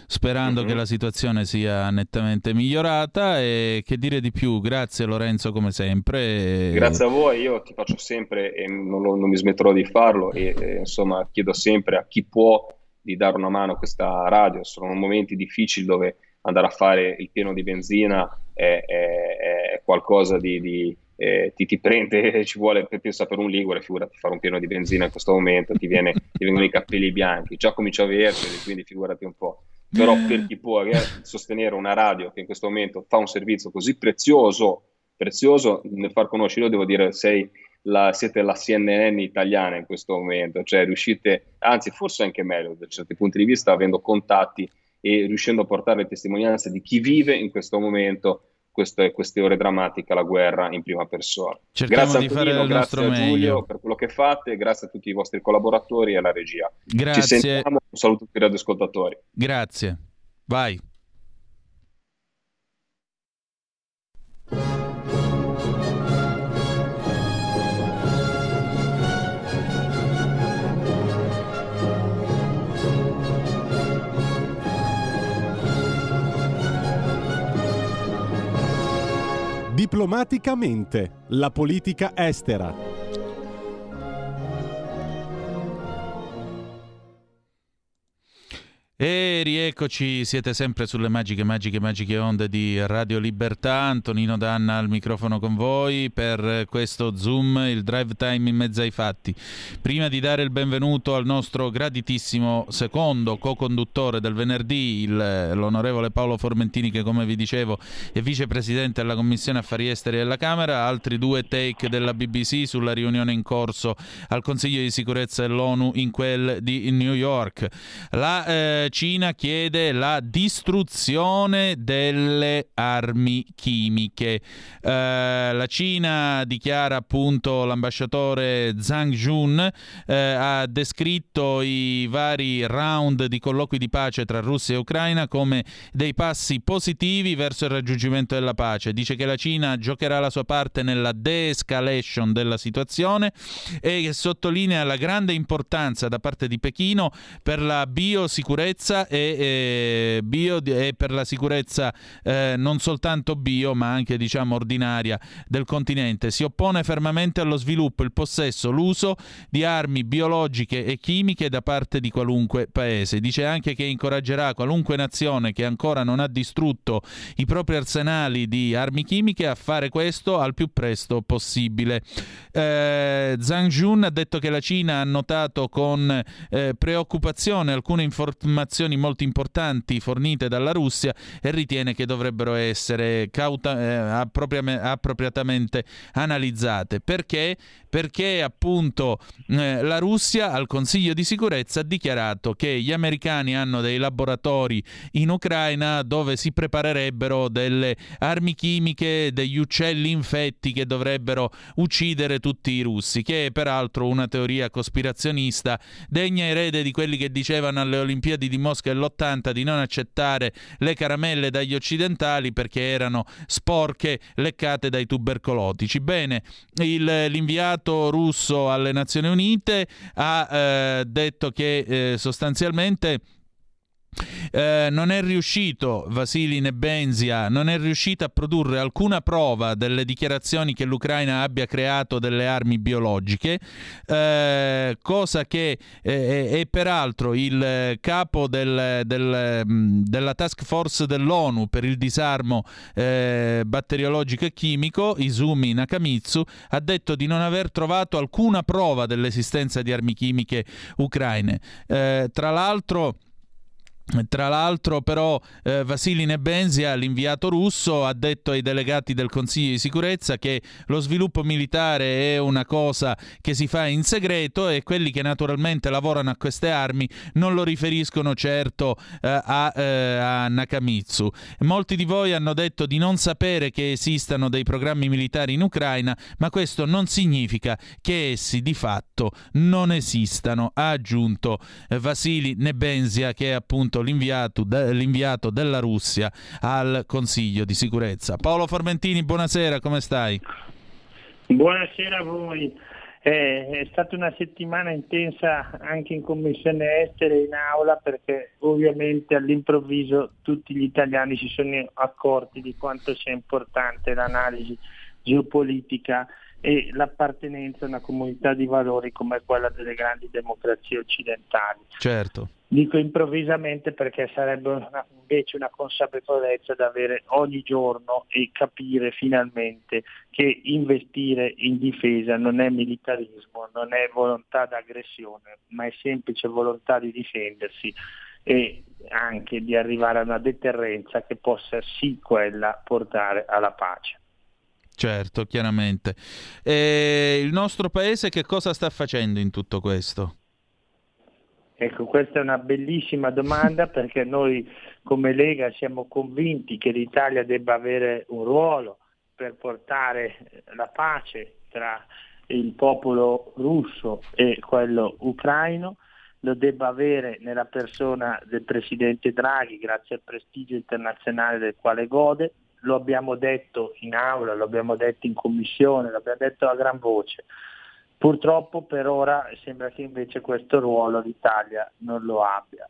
sperando mm-hmm. che la situazione sia nettamente migliorata. E che dire di più, grazie Lorenzo come sempre. Grazie a voi, io ti faccio sempre e non, lo, non mi smetterò di farlo e, e insomma chiedo sempre a chi può di dare una mano a questa radio. Sono momenti difficili dove andare a fare il pieno di benzina è, è, è qualcosa di, di eh, ti, ti prende, ci vuole, pensa per un ligure, figurati fare un pieno di benzina in questo momento, ti, viene, ti vengono i capelli bianchi, già comincio a averceli, quindi figurati un po'. Però per chi può eh, sostenere una radio che in questo momento fa un servizio così prezioso, prezioso nel far conoscere, io devo dire sei la, siete la C N N italiana in questo momento, cioè riuscite, anzi forse anche meglio da certi punti di vista, avendo contatti e riuscendo a portare le testimonianze di chi vive in questo momento, queste, queste ore drammatiche, la guerra in prima persona. Cerchiamo grazie a Antonino, grazie a Giulio meglio. Per quello che fate, grazie a tutti i vostri collaboratori e alla regia. Grazie. Ci sentiamo, un saluto a tutti i radioascoltatori. Grazie, vai. Diplomaticamente, la politica estera. E rieccoci, siete sempre sulle magiche, magiche, magiche onde di Radio Libertà. Antonino D'Anna al microfono con voi per questo Zoom, il drive time in mezzo ai fatti. Prima di dare il benvenuto al nostro graditissimo secondo co-conduttore del venerdì, il, l'onorevole Paolo Formentini, che come vi dicevo è vicepresidente della Commissione Affari Esteri della Camera, altri due take della B B C sulla riunione in corso al Consiglio di Sicurezza dell'ONU in quel di New York. La eh, Cina chiede la distruzione delle armi chimiche. Uh, la Cina, dichiara appunto l'ambasciatore Zhang Jun, uh, ha descritto i vari round di colloqui di pace tra Russia e Ucraina come dei passi positivi verso il raggiungimento della pace. Dice che la Cina giocherà la sua parte nella de-escalation della situazione e sottolinea la grande importanza da parte di Pechino per la biosicurezza E, e, bio, e per la sicurezza eh, non soltanto bio ma anche diciamo ordinaria del continente. Si oppone fermamente allo sviluppo, il possesso, l'uso di armi biologiche e chimiche da parte di qualunque paese. Dice anche che incoraggerà qualunque nazione che ancora non ha distrutto i propri arsenali di armi chimiche a fare questo al più presto possibile. eh, Zhang Jun ha detto che la Cina ha notato con eh, preoccupazione alcune informazioni molto importanti fornite dalla Russia e ritiene che dovrebbero essere cauta- eh, appropria- appropriatamente analizzate. Perché? Perché appunto eh, la Russia al Consiglio di Sicurezza ha dichiarato che gli americani hanno dei laboratori in Ucraina dove si preparerebbero delle armi chimiche, degli uccelli infetti che dovrebbero uccidere tutti i russi, che è peraltro una teoria cospirazionista degna erede di quelli che dicevano alle Olimpiadi di Mosca dell'ottanta di non accettare le caramelle dagli occidentali perché erano sporche, leccate dai tubercolotici. Bene, il, l'inviato russo alle Nazioni Unite ha eh, detto che eh, sostanzialmente Eh, non è riuscito Vasily Nebenzia non è riuscito a produrre alcuna prova delle dichiarazioni che l'Ucraina abbia creato delle armi biologiche, eh, cosa che eh, è, è peraltro il capo del, del, della task force dell'ONU per il disarmo eh, batteriologico e chimico, Izumi Nakamitsu, ha detto di non aver trovato alcuna prova dell'esistenza di armi chimiche ucraine. eh, tra l'altro Tra l'altro però eh, Vasily Nebenzia, l'inviato russo, ha detto ai delegati del Consiglio di Sicurezza che lo sviluppo militare è una cosa che si fa in segreto e quelli che naturalmente lavorano a queste armi non lo riferiscono certo eh, a, eh, a Nakamitsu. Molti di voi hanno detto di non sapere che esistano dei programmi militari in Ucraina, ma questo non significa che essi di fatto non esistano, ha aggiunto eh, Vasily Nebenzia, che è appunto L'inviato, de, l'inviato della Russia al Consiglio di Sicurezza. Paolo Formentini, buonasera, come stai? Buonasera a voi. Eh, è stata una settimana intensa anche in Commissione Estere e in aula, perché ovviamente all'improvviso tutti gli italiani si sono accorti di quanto sia importante l'analisi geopolitica e l'appartenenza a una comunità di valori come quella delle grandi democrazie occidentali. Certo. Dico improvvisamente perché sarebbe una, invece una consapevolezza da avere ogni giorno e capire finalmente che investire in difesa non è militarismo, non è volontà d'aggressione, ma è semplice volontà di difendersi e anche di arrivare a una deterrenza che possa sì quella portare alla pace. Certo, chiaramente. E il nostro paese che cosa sta facendo in tutto questo? Ecco, questa è una bellissima domanda, perché noi come Lega siamo convinti che l'Italia debba avere un ruolo per portare la pace tra il popolo russo e quello ucraino, lo debba avere nella persona del presidente Draghi, grazie al prestigio internazionale del quale gode. Lo abbiamo detto in aula, lo abbiamo detto in commissione, lo abbiamo detto a gran voce. Purtroppo per ora sembra che invece questo ruolo l'Italia non lo abbia.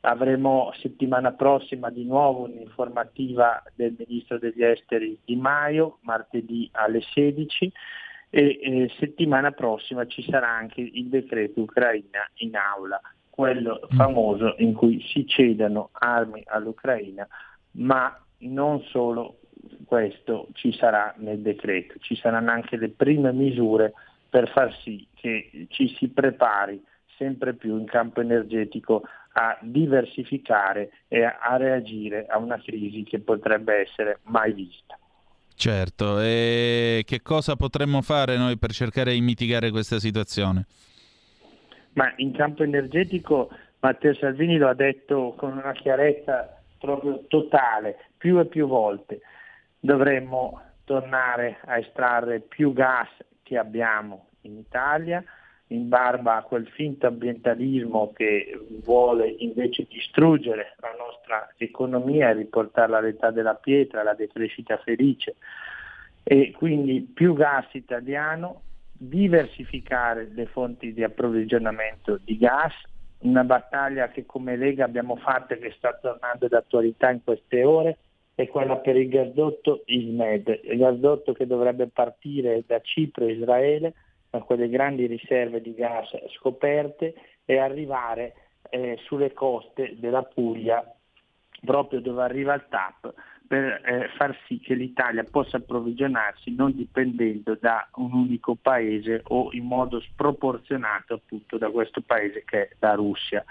Avremo settimana prossima di nuovo un'informativa del ministro degli esteri Di Maio, martedì alle sedici, e eh, settimana prossima ci sarà anche il decreto Ucraina in aula. quello famoso in cui si cedano armi all'Ucraina, ma non solo questo ci sarà nel decreto, ci saranno anche le prime misure per far sì che ci si prepari sempre più in campo energetico a diversificare e a reagire a una crisi che potrebbe essere mai vista. Certo, e che cosa potremmo fare noi per cercare di mitigare questa situazione? Ma in campo energetico Matteo Salvini lo ha detto con una chiarezza proprio totale, più e più volte. Dovremmo tornare a estrarre più gas che abbiamo in Italia, in barba a quel finto ambientalismo che vuole invece distruggere la nostra economia e riportarla all'età della pietra, alla decrescita felice. E quindi più gas italiano, diversificare le fonti di approvvigionamento di gas, una battaglia che come Lega abbiamo fatto e che sta tornando d'attualità in queste ore è quella per il gasdotto ISMED, il gasdotto che dovrebbe partire da Cipro e Israele, da quelle grandi riserve di gas scoperte, e arrivare eh, sulle coste della Puglia, proprio dove arriva il TAP, per eh, far sì che l'Italia possa approvvigionarsi non dipendendo da un unico paese o in modo sproporzionato appunto da questo paese che è la Russia.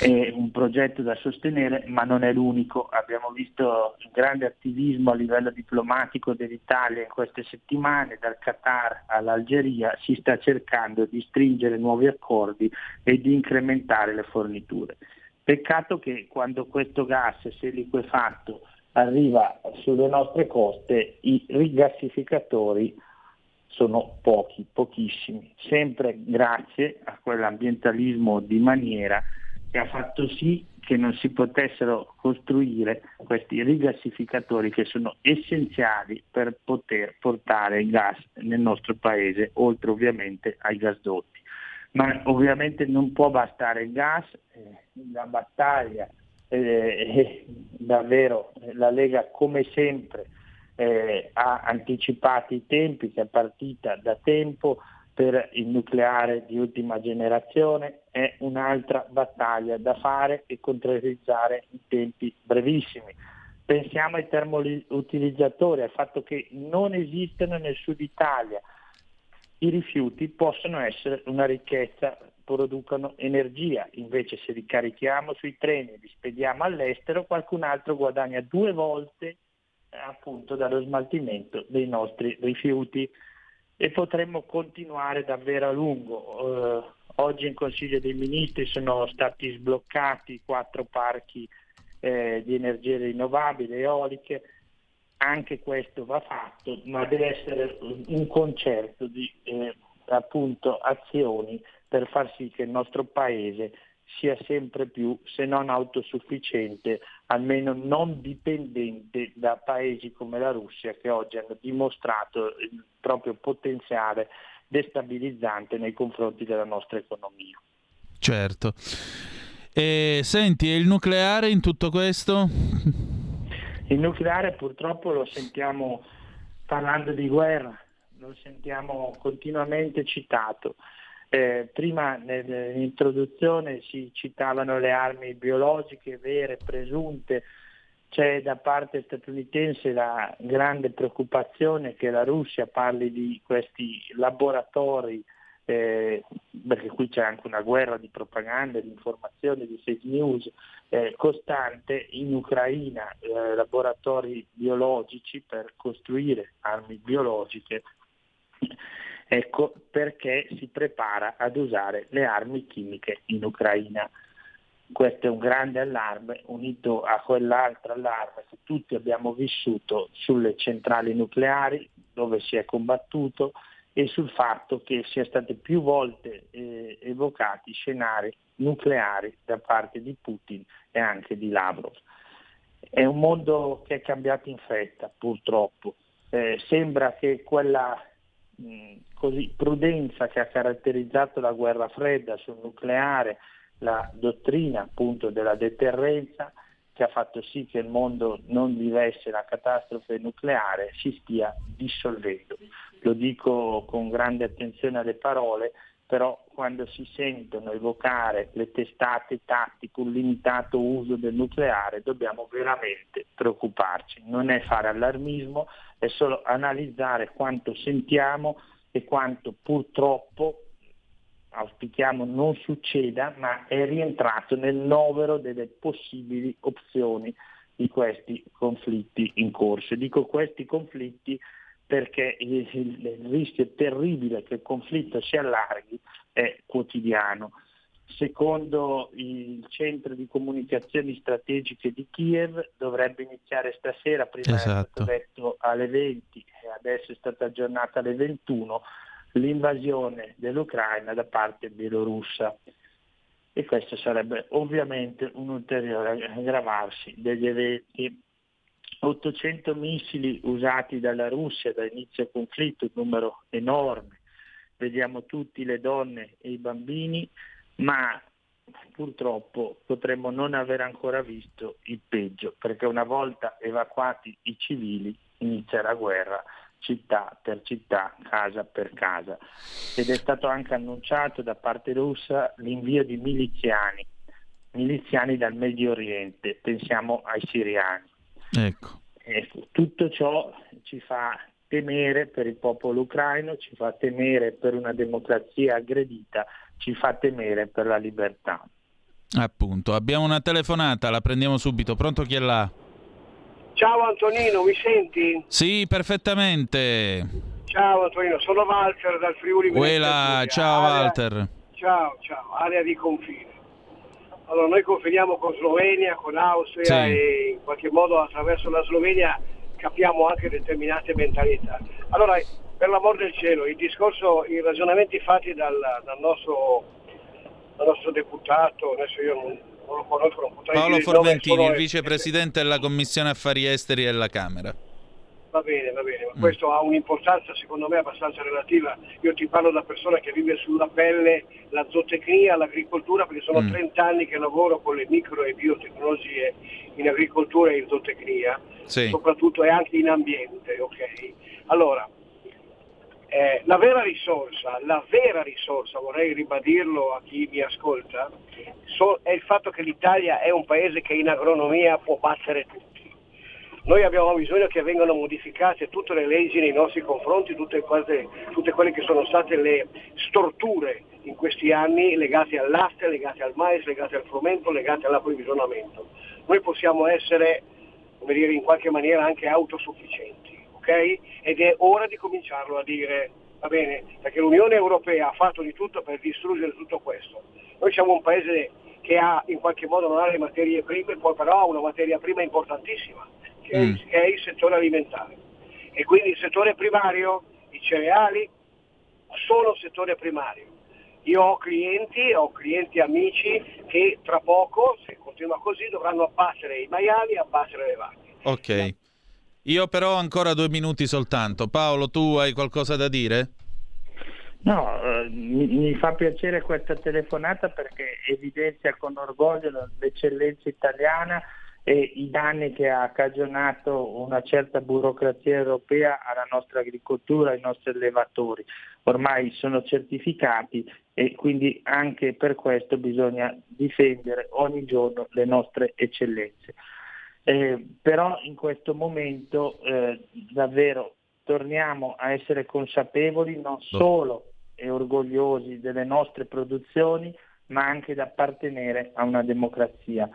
È un progetto da sostenere, ma non è l'unico. Abbiamo visto un grande attivismo a livello diplomatico dell'Italia in queste settimane, dal Qatar all'Algeria si sta cercando di stringere nuovi accordi e di incrementare le forniture. Peccato che quando questo gas, se liquefatto, arriva sulle nostre coste, i rigassificatori sono pochi, pochissimi, sempre grazie a quell'ambientalismo di maniera che ha fatto sì che non si potessero costruire questi rigassificatori che sono essenziali per poter portare il gas nel nostro paese, oltre ovviamente ai gasdotti. Ma ovviamente non può bastare il gas, la battaglia, eh, davvero la Lega come sempre eh, ha anticipato i tempi, che è partita da tempo per il nucleare di ultima generazione, è un'altra battaglia da fare e contrarizzare in tempi brevissimi. Pensiamo ai termoutilizzatori, al fatto che non esistono nel sud Italia. I rifiuti possono essere una ricchezza, producono energia, invece se li carichiamo sui treni e li spediamo all'estero, qualcun altro guadagna due volte eh, appunto dallo smaltimento dei nostri rifiuti. E potremmo continuare davvero a lungo. Eh, oggi in Consiglio dei Ministri sono stati sbloccati quattro parchi eh, di energie rinnovabili, eoliche. Anche questo va fatto, ma deve essere un concerto di eh, appunto azioni per far sì che il nostro paese sia sempre più, se non autosufficiente, almeno non dipendente da paesi come la Russia, che oggi hanno dimostrato il proprio potenziale destabilizzante nei confronti della nostra economia. Certo. E senti, il nucleare in tutto questo? Il nucleare purtroppo lo sentiamo parlando di guerra, lo sentiamo continuamente citato. Eh, prima nell'introduzione si citavano le armi biologiche vere, presunte. C'è da parte statunitense la grande preoccupazione che la Russia parli di questi laboratori, eh, perché qui c'è anche una guerra di propaganda, di informazione, di fake news eh, costante in Ucraina, eh, laboratori biologici per costruire armi biologiche. Ecco perché si prepara ad usare le armi chimiche in Ucraina. Questo è un grande allarme unito a quell'altro allarme che tutti abbiamo vissuto sulle centrali nucleari, dove si è combattuto, e sul fatto che siano stati più volte eh, evocati scenari nucleari da parte di Putin e anche di Lavrov. È un mondo che è cambiato in fretta, purtroppo. Eh, sembra che quella mh, così, prudenza che ha caratterizzato la guerra fredda sul nucleare, la dottrina appunto della deterrenza, che ha fatto sì che il mondo non vivesse la catastrofe nucleare, si stia dissolvendo. Lo dico con grande attenzione alle parole, però quando si sentono evocare le testate tattiche un limitato uso del nucleare dobbiamo veramente preoccuparci. Non è fare allarmismo, è solo analizzare quanto sentiamo e quanto purtroppo, auspichiamo non succeda, ma è rientrato nel novero delle possibili opzioni di questi conflitti in corso. Dico questi conflitti perché il, il, il rischio terribile che il conflitto si allarghi è quotidiano. Secondo il centro di comunicazioni strategiche di Kiev dovrebbe iniziare stasera, prima esatto. È stato detto alle venti e adesso è stata aggiornata alle ventuno, l'invasione dell'Ucraina da parte bielorussa, e questo sarebbe ovviamente un ulteriore aggravarsi degli eventi. ottocento missili usati dalla Russia da inizio del conflitto, un numero enorme, vediamo tutti le donne e i bambini, ma purtroppo potremmo non aver ancora visto il peggio, perché una volta evacuati i civili inizia la guerra, città per città, casa per casa, ed è stato anche annunciato da parte russa l'invio di miliziani, miliziani dal Medio Oriente, pensiamo ai siriani. Ecco. Ecco, tutto ciò ci fa temere per il popolo ucraino, ci fa temere per una democrazia aggredita, ci fa temere per la libertà. Appunto, abbiamo una telefonata, la prendiamo subito. Pronto, chi è là? Ciao Antonino, mi senti? Sì, perfettamente. Ciao Antonino, sono Walter dal Friuli Venezia. Ciao area... Walter. Ciao, ciao, area di confine. Allora, noi confiniamo con Slovenia, con Austria, sì. E in qualche modo attraverso la Slovenia capiamo anche determinate mentalità. Allora, per l'amor del cielo, il discorso, i ragionamenti fatti dal, dal, nostro, dal nostro deputato, adesso io non... Paolo Formentini, il vicepresidente della Commissione Affari Esteri della Camera. Va bene, va bene, ma mm. questo ha un'importanza secondo me abbastanza relativa. Io ti parlo da persona che vive sulla pelle la zootecnia, l'agricoltura, perché sono mm. trenta anni che lavoro con le micro e biotecnologie in agricoltura e in zootecnia, sì. Soprattutto e anche in ambiente, ok? Allora, eh, la vera risorsa, la vera risorsa, vorrei ribadirlo a chi mi ascolta, so, è il fatto che l'Italia è un paese che in agronomia può battere tutti. Noi abbiamo bisogno che vengano modificate tutte le leggi nei nostri confronti, tutte, quasi, tutte quelle che sono state le storture in questi anni legate al latte, legate al mais, legate al frumento, legate all'approvvigionamento. Noi possiamo essere, come dire, in qualche maniera anche autosufficienti. Ed è ora di cominciarlo a dire, va bene, perché l'Unione Europea ha fatto di tutto per distruggere tutto questo. Noi siamo un paese che ha in qualche modo non ha le materie prime, poi però ha una materia prima importantissima, che mm. è il settore alimentare. E quindi il settore primario, i cereali, sono settore primario. Io ho clienti, ho clienti amici che tra poco, se continua così, dovranno abbattere i maiali e abbattere le vacche. Ok. Io però ancora due minuti soltanto. Paolo, tu hai qualcosa da dire? No, eh, mi, mi fa piacere questa telefonata perché evidenzia con orgoglio l'eccellenza italiana e i danni che ha cagionato una certa burocrazia europea alla nostra agricoltura, ai nostri allevatori. Ormai sono certificati e quindi anche per questo bisogna difendere ogni giorno le nostre eccellenze. Eh, però in questo momento eh, davvero torniamo a essere consapevoli non solo e orgogliosi delle nostre produzioni, ma anche di appartenere a una democrazia.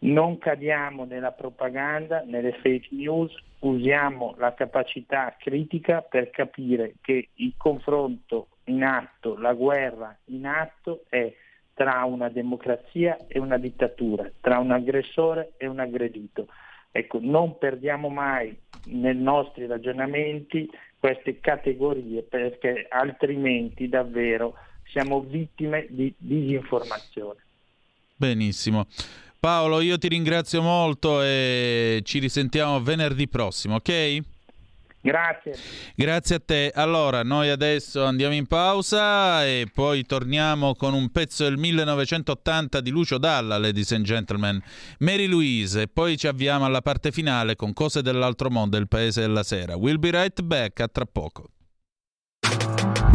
Non cadiamo nella propaganda, nelle fake news, usiamo la capacità critica per capire che il confronto in atto, la guerra in atto è tra una democrazia e una dittatura, tra un aggressore e un aggredito. Ecco, non perdiamo mai nei nostri ragionamenti queste categorie, perché altrimenti davvero siamo vittime di disinformazione. Benissimo. Paolo, io ti ringrazio molto e ci risentiamo venerdì prossimo, ok? Grazie. Grazie a te. Allora, noi adesso andiamo in pausa e poi torniamo con un pezzo del millenovecentottanta di Lucio Dalla, ladies and gentlemen, Mary Louise, e poi ci avviamo alla parte finale con Cose dell'altro mondo, il paese della sera. We'll be right back, a tra poco.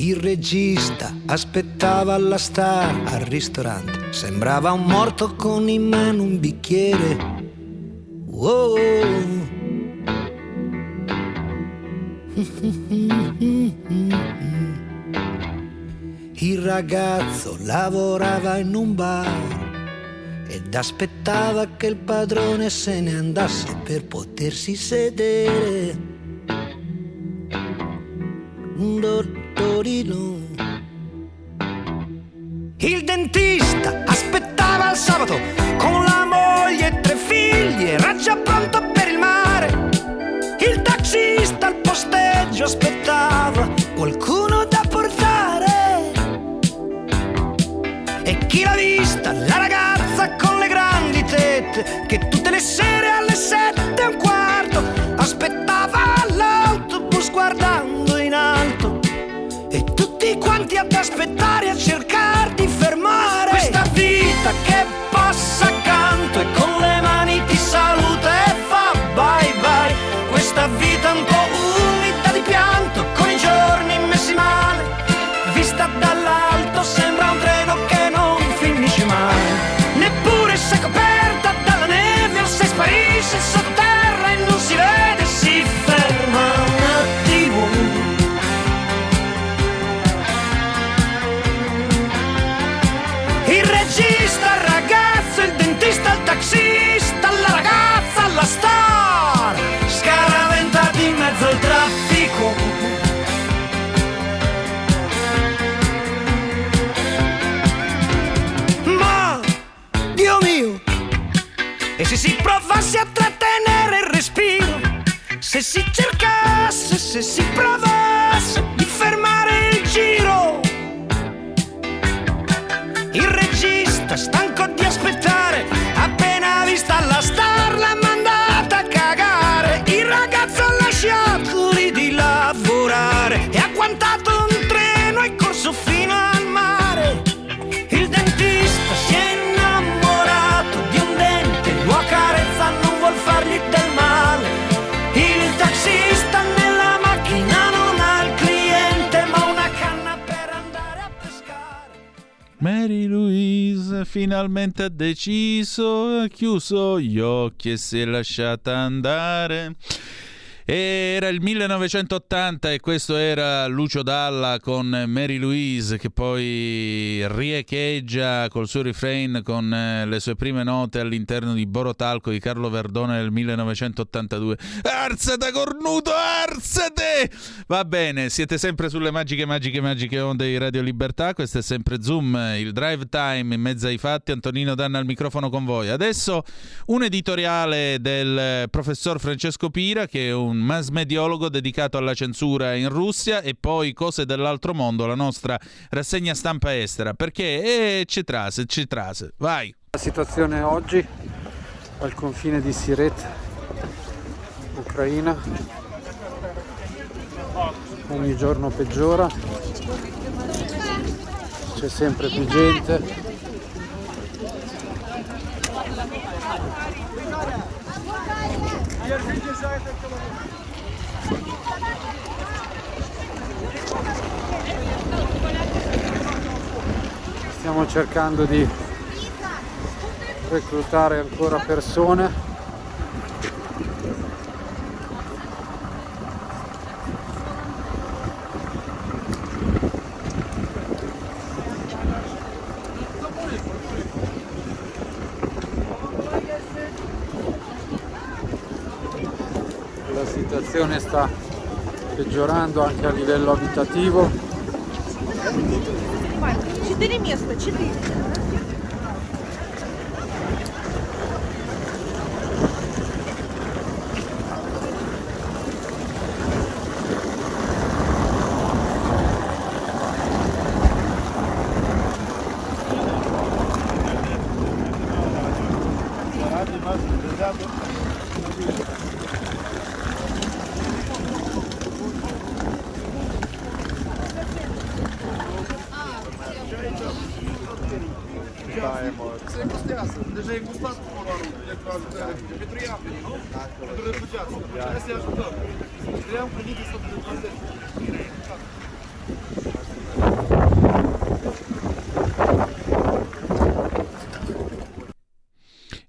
Il regista aspettava la star al ristorante, sembrava un morto con in mano un bicchiere. Wow. Il ragazzo lavorava in un bar ed aspettava che il padrone se ne andasse per potersi sedere. Il dentista aspettava il sabato con la moglie e tre figli, era già pronto per il mare. Il taxista al posteggio aspettava qualcuno da portare. E chi l'ha vista? La ragazza con le grandi tette che tutte le sere alle sette e un quarto aspettava l'autobus guardando in alto. E tutti quanti ad aspettare e a cercare di fermare questa vita che passa accanto e con le mani ti saluta e fa bye bye. Questa vita un po' umida di pianto, con i giorni messi male, vista dall'alto sembra un treno che non finisce mai. Neppure se coperta dalla neve o se sparisce sottoterra e non si vede, si ferma. Taxista, la ragazza, alla star, scaraventati in mezzo al traffico. Ma, Dio mio, e se si provasse a trattenere il respiro, se si cercasse, se si provasse di fermare il giro. Il regista, stanco di aspettare, appena vista la star l'ha mandata a cagare. Il ragazzo ha lasciato lì di lavorare e ha guantato un treno e corso fino al mare. Il dentista si è innamorato di un dente, lo accarezza, non vuol fargli del male. Il taxista nella macchina non ha il cliente ma una canna per andare a pescare. Mary Louise finalmente ha deciso, ha chiuso gli occhi e si è lasciata andare. Era il millenovecentottanta e questo era Lucio Dalla con Mary Louise, che poi riecheggia col suo refrain con le sue prime note all'interno di Borotalco di Carlo Verdone del millenovecentottantadue. Arzate cornuto, arzate! Va bene, siete sempre sulle magiche, magiche, magiche onde di Radio Libertà. Questo è sempre Zoom, il drive time in mezzo ai fatti. Antonino D'Anna al microfono con voi. Adesso un editoriale del professor Francesco Pira, che è un mass mediologo dedicato alla censura in Russia, e poi Cose dell'altro mondo, la nostra rassegna stampa estera, perché eh, c'è trase, c'è trase, vai. La situazione oggi al confine di Siret, Ucraina, ogni giorno peggiora, c'è sempre più gente. Stiamo cercando di reclutare ancora persone. La situazione sta peggiorando anche a livello abitativo. Це костяси, де ж як густатку повороту, як кажуть, Петріяпи, який розпочався. Зараз я вже так. Петріям приніти сто двадцять.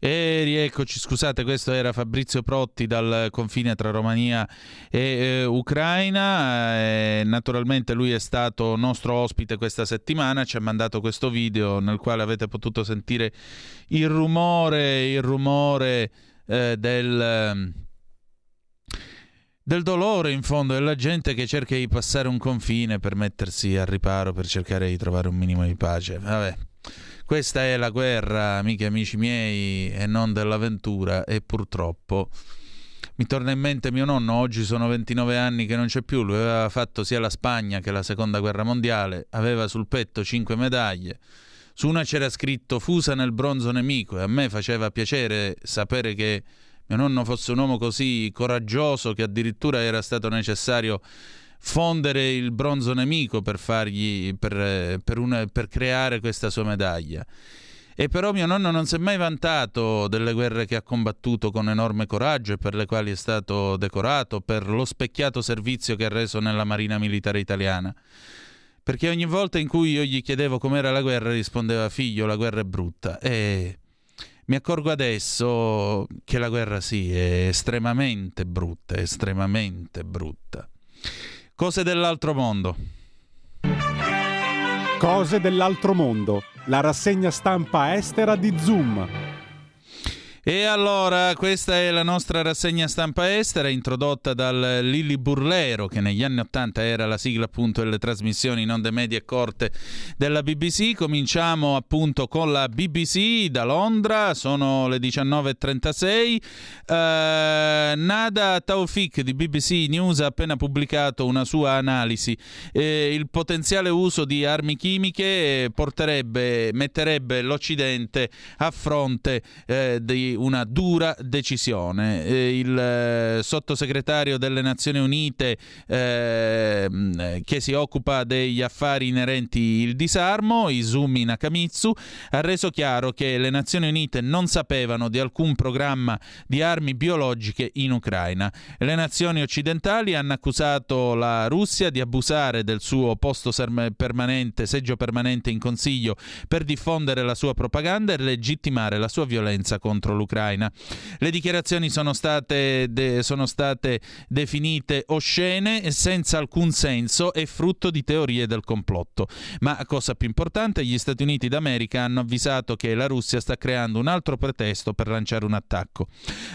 E rieccoci, scusate, questo era Fabrizio Protti dal confine tra Romania e eh, Ucraina. E, naturalmente lui è stato nostro ospite questa settimana, ci ha mandato questo video nel quale avete potuto sentire il rumore, il rumore eh, del, del dolore in fondo della gente che cerca di passare un confine per mettersi al riparo, per cercare di trovare un minimo di pace. Vabbè. Questa è la guerra, amiche e amici miei, e non dell'avventura, e purtroppo mi torna in mente mio nonno. Oggi sono ventinove anni che non c'è più, lui aveva fatto sia la Spagna che la Seconda Guerra Mondiale, aveva sul petto cinque medaglie, su una c'era scritto "fusa nel bronzo nemico", e a me faceva piacere sapere che mio nonno fosse un uomo così coraggioso che addirittura era stato necessario fondere il bronzo nemico per fargli per, per, una, per creare questa sua medaglia. E però mio nonno non si è mai vantato delle guerre che ha combattuto con enorme coraggio e per le quali è stato decorato per lo specchiato servizio che ha reso nella Marina Militare Italiana, perché ogni volta in cui io gli chiedevo com'era la guerra rispondeva: "Figlio, la guerra è brutta". E mi accorgo adesso che la guerra sì è estremamente brutta, è estremamente brutta. Cose dell'altro mondo. Cose dell'altro mondo, la rassegna stampa estera di Zoom. E allora, questa è la nostra rassegna stampa estera, introdotta dal Lili Burlero, che negli anni Ottanta era la sigla appunto delle trasmissioni in onde medie e corte della B B C. Cominciamo appunto con la B B C da Londra, sono le diciannove e trentasei. Eh, Nada Taufik di B B C News ha appena pubblicato una sua analisi. Eh, il potenziale uso di armi chimiche porterebbe, metterebbe l'Occidente a fronte eh, di una dura decisione. Eh, il eh, sottosegretario delle Nazioni Unite eh, che si occupa degli affari inerenti al disarmo, Izumi Nakamitsu, ha reso chiaro che le Nazioni Unite non sapevano di alcun programma di armi biologiche in Ucraina. Le nazioni occidentali hanno accusato la Russia di abusare del suo posto serme- permanente, seggio permanente in Consiglio per diffondere la sua propaganda e legittimare la sua violenza contro l'Ucraina. Le dichiarazioni sono state, de, sono state definite oscene, senza alcun senso e frutto di teorie del complotto. Ma cosa più importante, gli Stati Uniti d'America hanno avvisato che la Russia sta creando un altro pretesto per lanciare un attacco.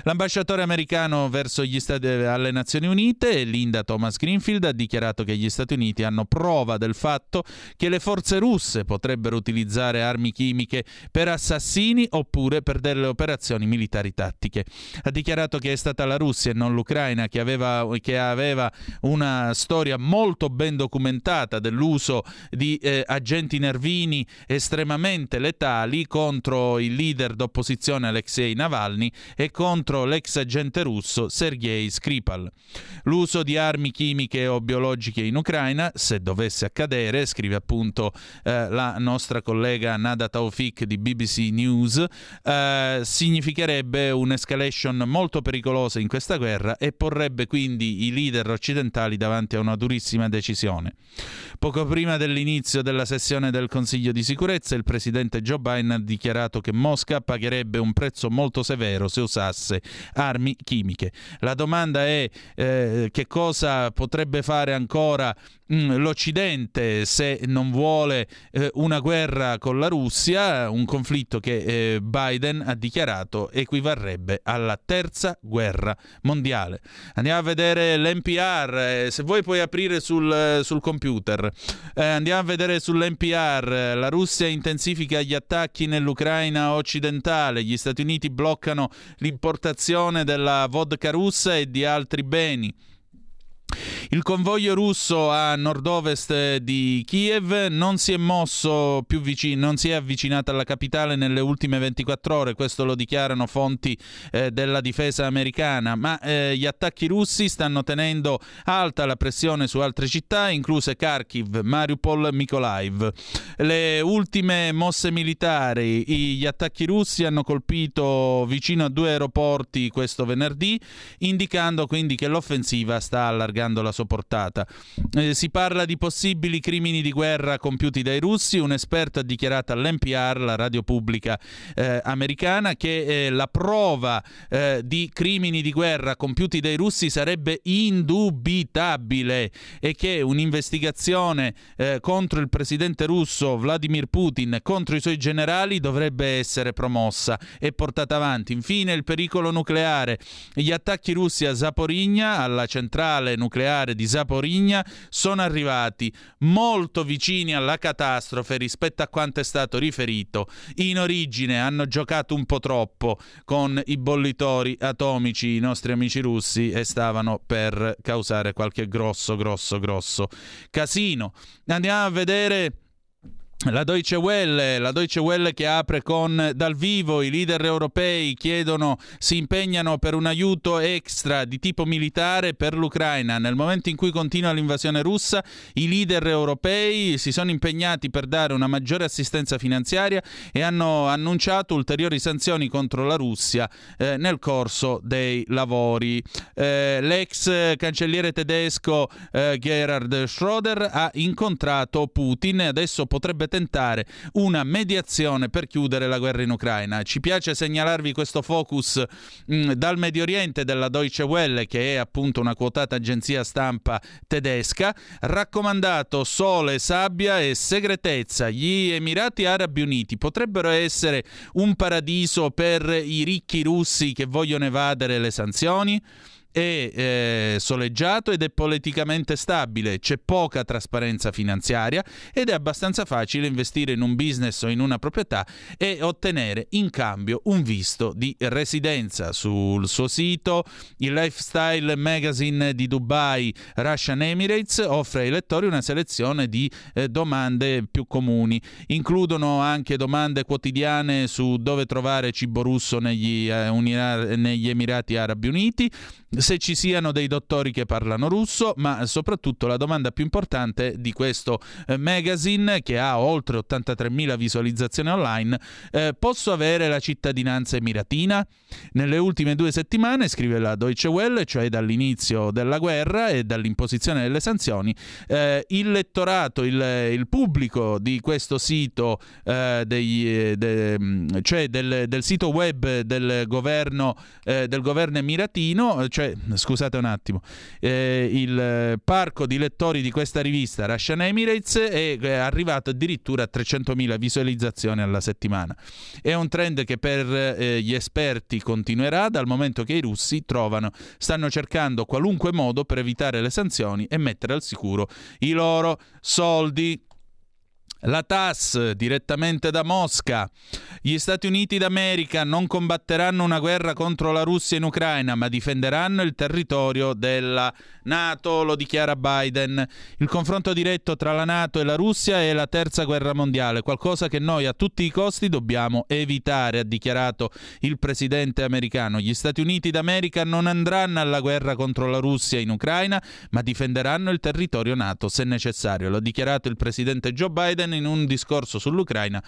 L'ambasciatore americano verso gli Stati alle Nazioni Unite, Linda Thomas Greenfield, ha dichiarato che gli Stati Uniti hanno prova del fatto che le forze russe potrebbero utilizzare armi chimiche per assassini oppure per delle operazioni militari tattiche. Ha dichiarato che è stata la Russia e non l'Ucraina che aveva, che aveva una storia molto ben documentata dell'uso di eh, agenti nervini estremamente letali contro il leader d'opposizione Alexei Navalny e contro l'ex agente russo Sergei Skripal. L'uso di armi chimiche o biologiche in Ucraina, se dovesse accadere, scrive appunto eh, la nostra collega Nada Taufik di B B C News, eh, significherebbe un'escalation molto pericolosa in questa guerra e porrebbe quindi i leader occidentali davanti a una durissima decisione. Poco prima dell'inizio della sessione del Consiglio di sicurezza, il presidente Joe Biden ha dichiarato che Mosca pagherebbe un prezzo molto severo se usasse armi chimiche. La domanda è eh, che cosa potrebbe fare ancora mh, l'Occidente se non vuole eh, una guerra con la Russia, un conflitto che eh, Biden ha dichiarato equivarrebbe alla terza guerra mondiale. Andiamo a vedere l'N P R, se vuoi puoi aprire sul, sul computer. Eh, andiamo a vedere sull'N P R, la Russia intensifica gli attacchi nell'Ucraina occidentale, gli Stati Uniti bloccano l'importazione della vodka russa e di altri beni. Il convoglio russo a nord-ovest di Kiev non si è mosso più vicino, non si è avvicinato alla capitale nelle ultime ventiquattro ore, questo lo dichiarano fonti eh, della difesa americana, ma eh, gli attacchi russi stanno tenendo alta la pressione su altre città, incluse Kharkiv, Mariupol, Mykolaiv. Le ultime mosse militari, gli attacchi russi hanno colpito vicino a due aeroporti questo venerdì, indicando quindi che l'offensiva sta allargando la sua portata. Eh, si parla di possibili crimini di guerra compiuti dai russi. Un esperto ha dichiarato all'N P R, la radio pubblica eh, americana, che eh, la prova eh, di crimini di guerra compiuti dai russi sarebbe indubitabile e che un'investigazione eh, contro il presidente russo Vladimir Putin, contro i suoi generali, dovrebbe essere promossa e portata avanti. Infine, il pericolo nucleare. Gli attacchi russi a Zaporizhzhia, alla centrale nucleare di Zaporizhzhia, sono arrivati molto vicini alla catastrofe rispetto a quanto è stato riferito. In origine hanno giocato un po' troppo con i bollitori atomici i nostri amici russi e stavano per causare qualche grosso, grosso, grosso casino. Andiamo a vedere La Deutsche Welle, la Deutsche Welle che apre con dal vivo: i leader europei chiedono, si impegnano per un aiuto extra di tipo militare per l'Ucraina. Nel momento in cui continua l'invasione russa, i leader europei si sono impegnati per dare una maggiore assistenza finanziaria e hanno annunciato ulteriori sanzioni contro la Russia eh, nel corso dei lavori. Eh, l'ex cancelliere tedesco eh, Gerhard Schröder ha incontrato Putin e adesso potrebbe tentare una mediazione per chiudere la guerra in Ucraina. Ci piace segnalarvi questo focus mh, dal Medio Oriente della Deutsche Welle, che è appunto una quotata agenzia stampa tedesca. Raccomandato sole, sabbia e segretezza. Gli Emirati Arabi Uniti potrebbero essere un paradiso per i ricchi russi che vogliono evadere le sanzioni. È eh, soleggiato ed è politicamente stabile, c'è poca trasparenza finanziaria ed è abbastanza facile investire in un business o in una proprietà e ottenere in cambio un visto di residenza. Sul suo sito il lifestyle magazine di Dubai Russian Emirates offre ai lettori una selezione di eh, domande più comuni, includono anche domande quotidiane su dove trovare cibo russo negli, eh, unir- negli Emirati Arabi Uniti, se ci siano dei dottori che parlano russo, ma soprattutto la domanda più importante di questo eh, magazine, che ha oltre ottantatremila visualizzazioni online: eh, posso avere la cittadinanza emiratina? Nelle ultime due settimane, scrive la Deutsche Welle, cioè dall'inizio della guerra e dall'imposizione delle sanzioni, eh, il lettorato, il, il pubblico di questo sito, eh, degli, de, cioè del, del sito web del governo, eh, del governo emiratino, cioè scusate un attimo, eh, il parco di lettori di questa rivista Russian Emirates è arrivato addirittura a trecentomila visualizzazioni alla settimana. È un trend che per eh, gli esperti continuerà, dal momento che i russi trovano, stanno cercando qualunque modo per evitare le sanzioni e mettere al sicuro i loro soldi. La TASS, direttamente da Mosca. Gli Stati Uniti d'America non combatteranno una guerra contro la Russia in Ucraina, ma difenderanno il territorio della NATO, lo dichiara Biden. Il confronto diretto tra la NATO e la Russia è la terza guerra mondiale, qualcosa che noi a tutti i costi dobbiamo evitare, ha dichiarato il presidente americano. Gli Stati Uniti d'America non andranno alla guerra contro la Russia in Ucraina, ma difenderanno il territorio NATO se necessario, lo ha dichiarato il presidente Joe Biden in un discorso sull'Ucraina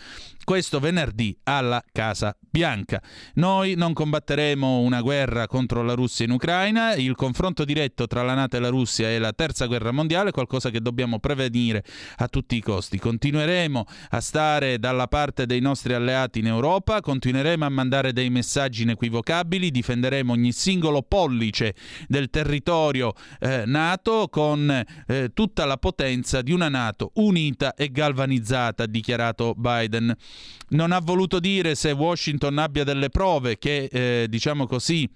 questo venerdì alla Casa Bianca. Noi non combatteremo una guerra contro la Russia in Ucraina, il confronto diretto tra la NATO e la Russia è la terza guerra mondiale, qualcosa che dobbiamo prevenire a tutti i costi. Continueremo a stare dalla parte dei nostri alleati in Europa, continueremo a mandare dei messaggi inequivocabili, difenderemo ogni singolo pollice del territorio eh, NATO con eh, tutta la potenza di una NATO unita e galvanizzata, ha dichiarato Biden. Non ha voluto dire se Washington abbia delle prove che, eh, diciamo così,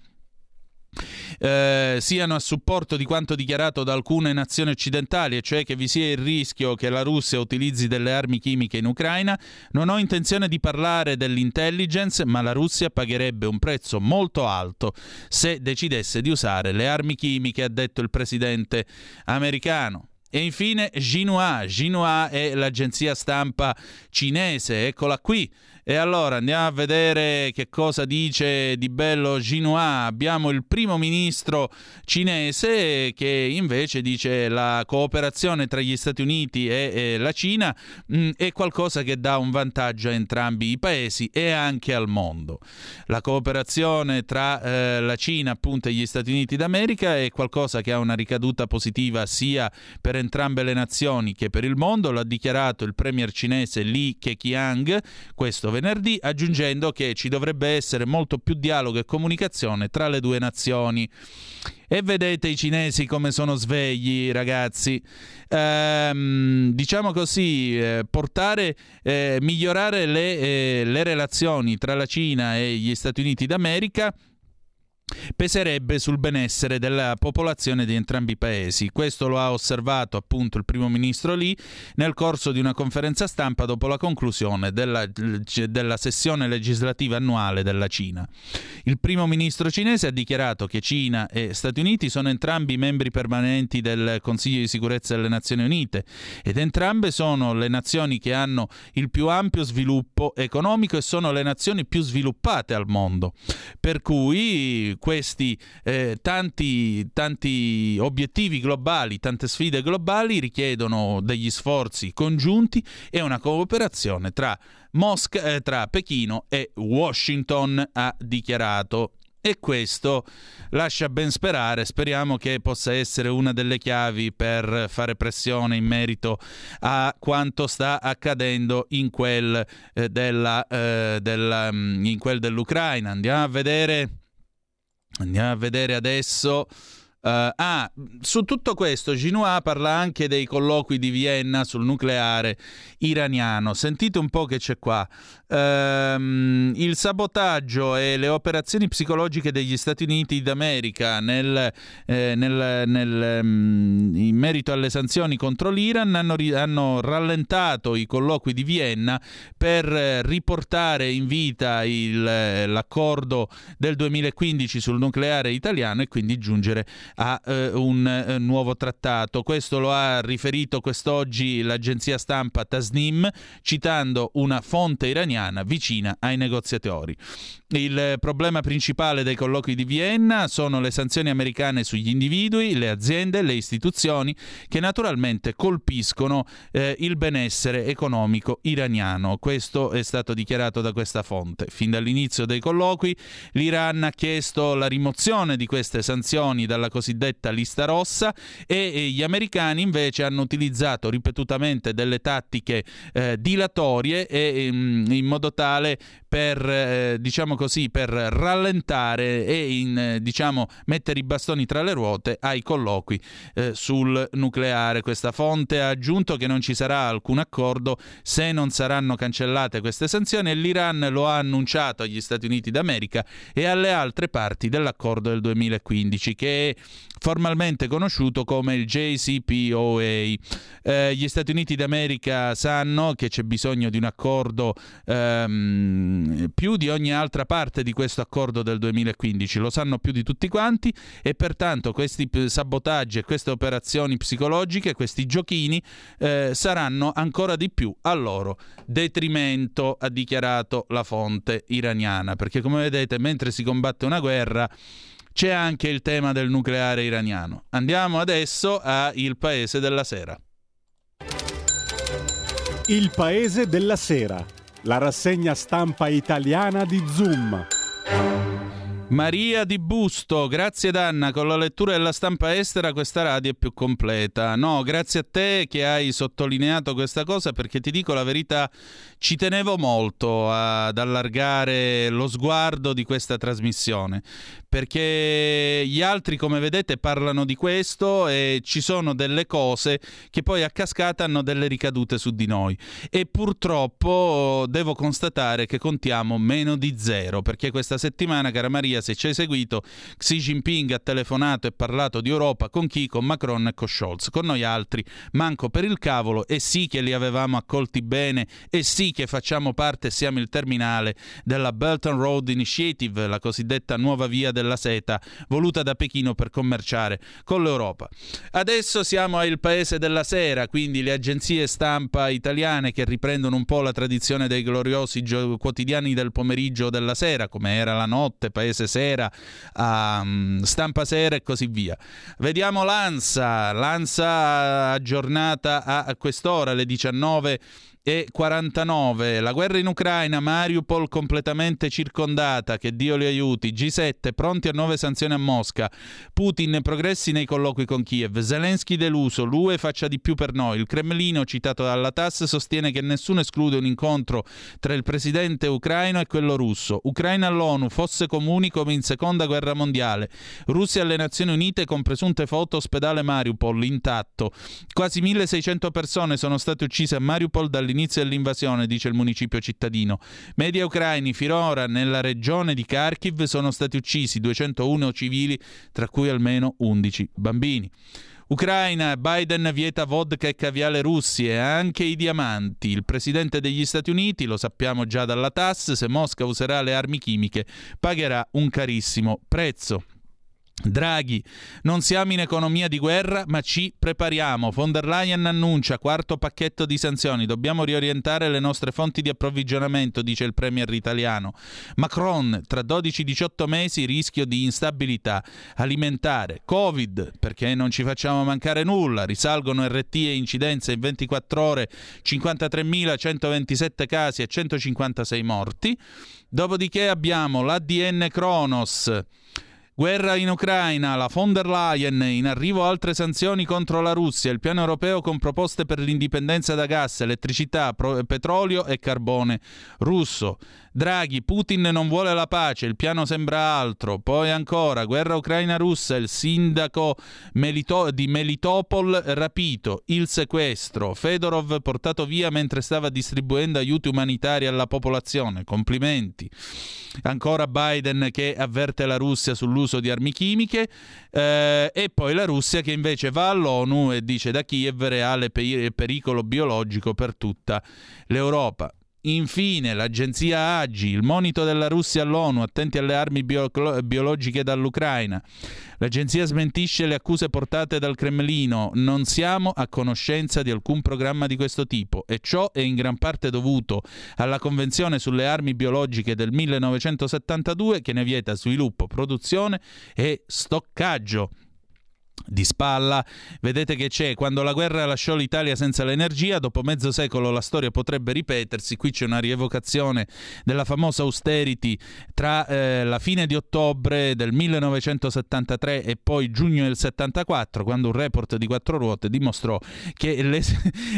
eh, siano a supporto di quanto dichiarato da alcune nazioni occidentali, e cioè che vi sia il rischio che la Russia utilizzi delle armi chimiche in Ucraina. Non ho intenzione di parlare dell'intelligence, ma la Russia pagherebbe un prezzo molto alto se decidesse di usare le armi chimiche, ha detto il presidente americano. E infine Xinhua, Xinhua è l'agenzia stampa cinese, eccola qui. E allora andiamo a vedere che cosa dice di bello Xinhua. Abbiamo il primo ministro cinese che invece dice la cooperazione tra gli Stati Uniti e, e la Cina mh, è qualcosa che dà un vantaggio a entrambi i paesi e anche al mondo. La cooperazione tra eh, la Cina appunto e gli Stati Uniti d'America è qualcosa che ha una ricaduta positiva sia per entrambe le nazioni che per il mondo, l'ha dichiarato il premier cinese Li Keqiang questo venerdì, aggiungendo che ci dovrebbe essere molto più dialogo e comunicazione tra le due nazioni. E vedete i cinesi come sono svegli, ragazzi. Ehm, diciamo così, eh, portare, eh, migliorare le, eh, le relazioni tra la Cina e gli Stati Uniti d'America peserebbe sul benessere della popolazione di entrambi i paesi. Questo lo ha osservato appunto il primo ministro Li nel corso di una conferenza stampa dopo la conclusione della, della sessione legislativa annuale della Cina. Il primo ministro cinese ha dichiarato che Cina e Stati Uniti sono entrambi membri permanenti del Consiglio di Sicurezza delle Nazioni Unite ed entrambe sono le nazioni che hanno il più ampio sviluppo economico e sono le nazioni più sviluppate al mondo. Per cui questi eh, tanti, tanti obiettivi globali, tante sfide globali richiedono degli sforzi congiunti e una cooperazione tra, Mosca, eh, tra Pechino e Washington, ha dichiarato. E questo lascia ben sperare, speriamo che possa essere una delle chiavi per fare pressione in merito a quanto sta accadendo in quel, eh, della, eh, della, in quel dell'Ucraina. Andiamo a vedere... Andiamo a vedere adesso. Uh, ah, su tutto questo Xinhua parla anche dei colloqui di Vienna sul nucleare iraniano. Sentite un po' che c'è qua. Um, il sabotaggio e le operazioni psicologiche degli Stati Uniti d'America nel, eh, nel, nel, um, in merito alle sanzioni contro l'Iran hanno, hanno rallentato i colloqui di Vienna per eh, riportare in vita il, l'accordo del duemilaquindici sul nucleare italiano e quindi giungere a eh, un eh, nuovo trattato. Questo lo ha riferito quest'oggi l'agenzia stampa Tasnim citando una fonte iraniana vicina ai negoziatori. Il problema principale dei colloqui di Vienna sono le sanzioni americane sugli individui, le aziende, le istituzioni che naturalmente colpiscono eh, il benessere economico iraniano. Questo è stato dichiarato da questa fonte. Fin dall'inizio dei colloqui l'Iran ha chiesto la rimozione di queste sanzioni dalla cosiddetta lista rossa e, e gli americani invece hanno utilizzato ripetutamente delle tattiche eh, dilatorie e, in, in modo tale per eh, diciamo così, per rallentare e in, diciamo, mettere i bastoni tra le ruote ai colloqui eh, sul nucleare. Questa fonte ha aggiunto che non ci sarà alcun accordo se non saranno cancellate queste sanzioni e l'Iran lo ha annunciato agli Stati Uniti d'America e alle altre parti dell'accordo del duemilaquindici che è formalmente conosciuto come il J C P O A. Eh, gli Stati Uniti d'America sanno che c'è bisogno di un accordo ehm, più di ogni altra parte di questo accordo del duemilaquindici, lo sanno più di tutti quanti e pertanto questi sabotaggi e queste operazioni psicologiche, questi giochini eh, saranno ancora di più a loro detrimento, ha dichiarato la fonte iraniana, perché come vedete mentre si combatte una guerra c'è anche il tema del nucleare iraniano. Andiamo adesso a Il Paese della Sera. Il Paese della Sera, la rassegna stampa italiana di Zoom. Maria Di Busto, grazie D'Anna, con la lettura della stampa estera questa radio è più completa. No, grazie a te che hai sottolineato questa cosa, perché ti dico la verità, ci tenevo molto ad allargare lo sguardo di questa trasmissione, perché gli altri come vedete parlano di questo e ci sono delle cose che poi a cascata hanno delle ricadute su di noi e purtroppo devo constatare che contiamo meno di zero, perché questa settimana, cara Maria, Europea. Se ci hai seguito, Xi Jinping ha telefonato e parlato di Europa con chi? Con Macron e con Scholz. Con noi altri manco per il cavolo, e sì che li avevamo accolti bene, e sì che facciamo parte, siamo il terminale della Belt and Road Initiative, la cosiddetta nuova via della seta voluta da Pechino per commerciare con l'Europa. Adesso siamo al paese della sera, quindi le agenzie stampa italiane che riprendono un po' la tradizione dei gloriosi gio- quotidiani del pomeriggio della sera, come era La Notte, Paese Sera, um, Stampa Sera e così via. Vediamo l'Ansa, l'Ansa aggiornata a quest'ora, alle diciannove e quarantanove. La guerra in Ucraina, Mariupol completamente circondata, che Dio li aiuti. G sette pronti a nuove sanzioni a Mosca. Putin progressi nei colloqui con Kiev. Zelensky deluso, l'U E faccia di più per noi. Il Cremlino, citato dalla TASS, sostiene che nessuno esclude un incontro tra il presidente ucraino e quello russo. Ucraina all'ONU, fosse comuni come in seconda guerra mondiale. Russia alle Nazioni Unite con presunte foto, ospedale Mariupol intatto. Quasi milleseicento persone sono state uccise a Mariupol dall'inizio Inizio dell'invasione, dice il municipio cittadino. Media ucraini, finora nella regione di Kharkiv sono stati uccisi duecentouno civili, tra cui almeno undici bambini. Ucraina, Biden vieta vodka e caviale russi e anche i diamanti. Il presidente degli Stati Uniti, lo sappiamo già dalla TASS, se Mosca userà le armi chimiche pagherà un carissimo prezzo. Draghi, non siamo in economia di guerra ma ci prepariamo. Von der Leyen annuncia quarto pacchetto di sanzioni, dobbiamo riorientare le nostre fonti di approvvigionamento, dice il premier italiano. Macron, tra dodici diciotto mesi rischio di instabilità alimentare. Covid, perché non ci facciamo mancare nulla, risalgono R T e incidenze in ventiquattro ore, cinquantatremilacentoventisette casi e centocinquantasei morti. Dopodiché abbiamo l'A D N Kronos. Guerra in Ucraina, la von der Leyen, in arrivo altre sanzioni contro la Russia, il piano europeo con proposte per l'indipendenza da gas, elettricità, pro- petrolio e carbone russo. Draghi, Putin non vuole la pace, il piano sembra altro. Poi ancora, guerra ucraina-russa, il sindaco Melito- di Melitopol rapito, il sequestro, Fedorov portato via mentre stava distribuendo aiuti umanitari alla popolazione, complimenti. Ancora Biden che avverte la Russia sull'uso di armi chimiche, eh, e poi la Russia che invece va all'ONU e dice da Kiev reale pericolo biologico per tutta l'Europa. Infine l'agenzia A G I, il monito della Russia all'ONU, attenti alle armi bio- biologiche dall'Ucraina. L'agenzia smentisce le accuse portate dal Cremlino, non siamo a conoscenza di alcun programma di questo tipo e ciò è in gran parte dovuto alla Convenzione sulle armi biologiche del millenovecentosettantadue che ne vieta sviluppo, produzione e stoccaggio. Di spalla vedete che c'è: quando la guerra lasciò l'Italia senza l'energia, dopo mezzo secolo la storia potrebbe ripetersi. Qui c'è una rievocazione della famosa austerity tra eh, la fine di ottobre del millenovecentosettantatré e poi giugno del settantaquattro, quando un report di Quattro Ruote dimostrò che le,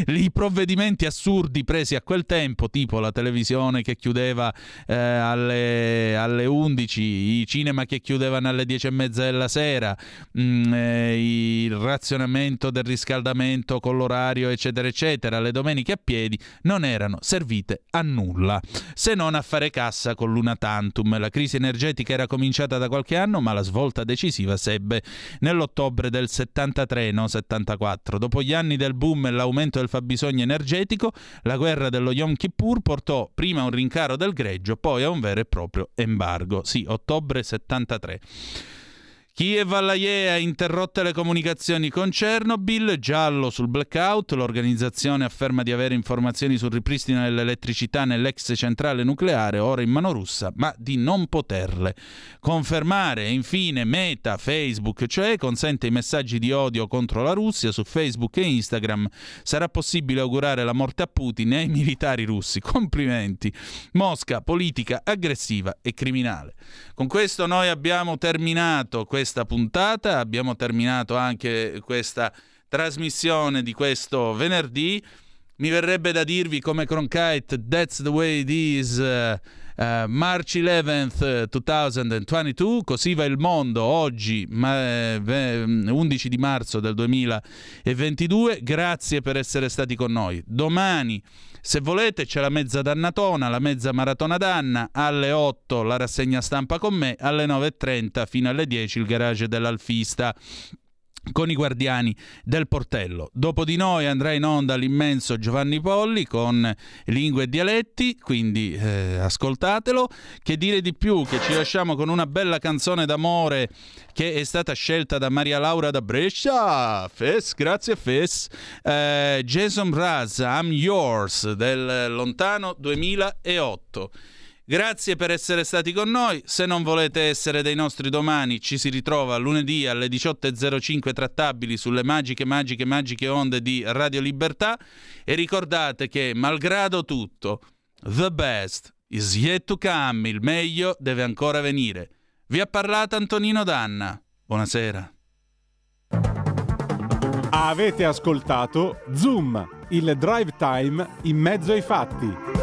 i provvedimenti assurdi presi a quel tempo, tipo la televisione che chiudeva eh, alle, alle undici, i cinema che chiudevano alle dieci e mezza della sera, mh, eh, il razionamento del riscaldamento con l'orario eccetera eccetera, le domeniche a piedi, non erano servite a nulla se non a fare cassa con l'una tantum. La crisi energetica era cominciata da qualche anno, ma la svolta decisiva s'ebbe nell'ottobre del settantatré, no settantaquattro. Dopo gli anni del boom e l'aumento del fabbisogno energetico, la guerra dello Yom Kippur portò prima a un rincaro del greggio, poi a un vero e proprio embargo. Sì, ottobre settantatré. Kiev all'A I E A, interrotte le comunicazioni con Chernobyl, giallo sul blackout, l'organizzazione afferma di avere informazioni sul ripristino dell'elettricità nell'ex centrale nucleare, ora in mano russa, ma di non poterle confermare. Infine Meta, Facebook, cioè, consente i messaggi di odio contro la Russia su Facebook e Instagram, sarà possibile augurare la morte a Putin e ai militari russi, complimenti. Mosca, politica aggressiva e criminale. Con questo noi abbiamo terminato questo questa puntata, abbiamo terminato anche questa trasmissione di questo venerdì. Mi verrebbe da dirvi come Cronkite, that's the way it is, Uh, March eleventh, twenty twenty-two, così va il mondo oggi, ma, eh, undici di marzo del duemilaventidue. Grazie per essere stati con noi. Domani, se volete, c'è la mezza dannatona, la mezza maratona d'Anna, alle otto la rassegna stampa con me, alle nove e trenta fino alle dieci il garage dell'alfista con i guardiani del portello. Dopo di noi andrà in onda l'immenso Giovanni Polli con Lingue e dialetti, quindi eh, ascoltatelo. Che dire di più, che ci lasciamo con una bella canzone d'amore che è stata scelta da Maria Laura da Brescia. Fes, grazie Fes. Eh, Jason Mraz, I'm Yours, del lontano duemilaotto. Grazie per essere stati con noi. Se non volete essere dei nostri domani, ci si ritrova lunedì alle diciotto e zero cinque trattabili sulle magiche, magiche, magiche onde di Radio Libertà. E ricordate che, malgrado tutto, the best is yet to come, il meglio deve ancora venire. Vi ha parlato Antonino D'Anna. Buonasera. Avete ascoltato Zoom, il drive time in mezzo ai fatti.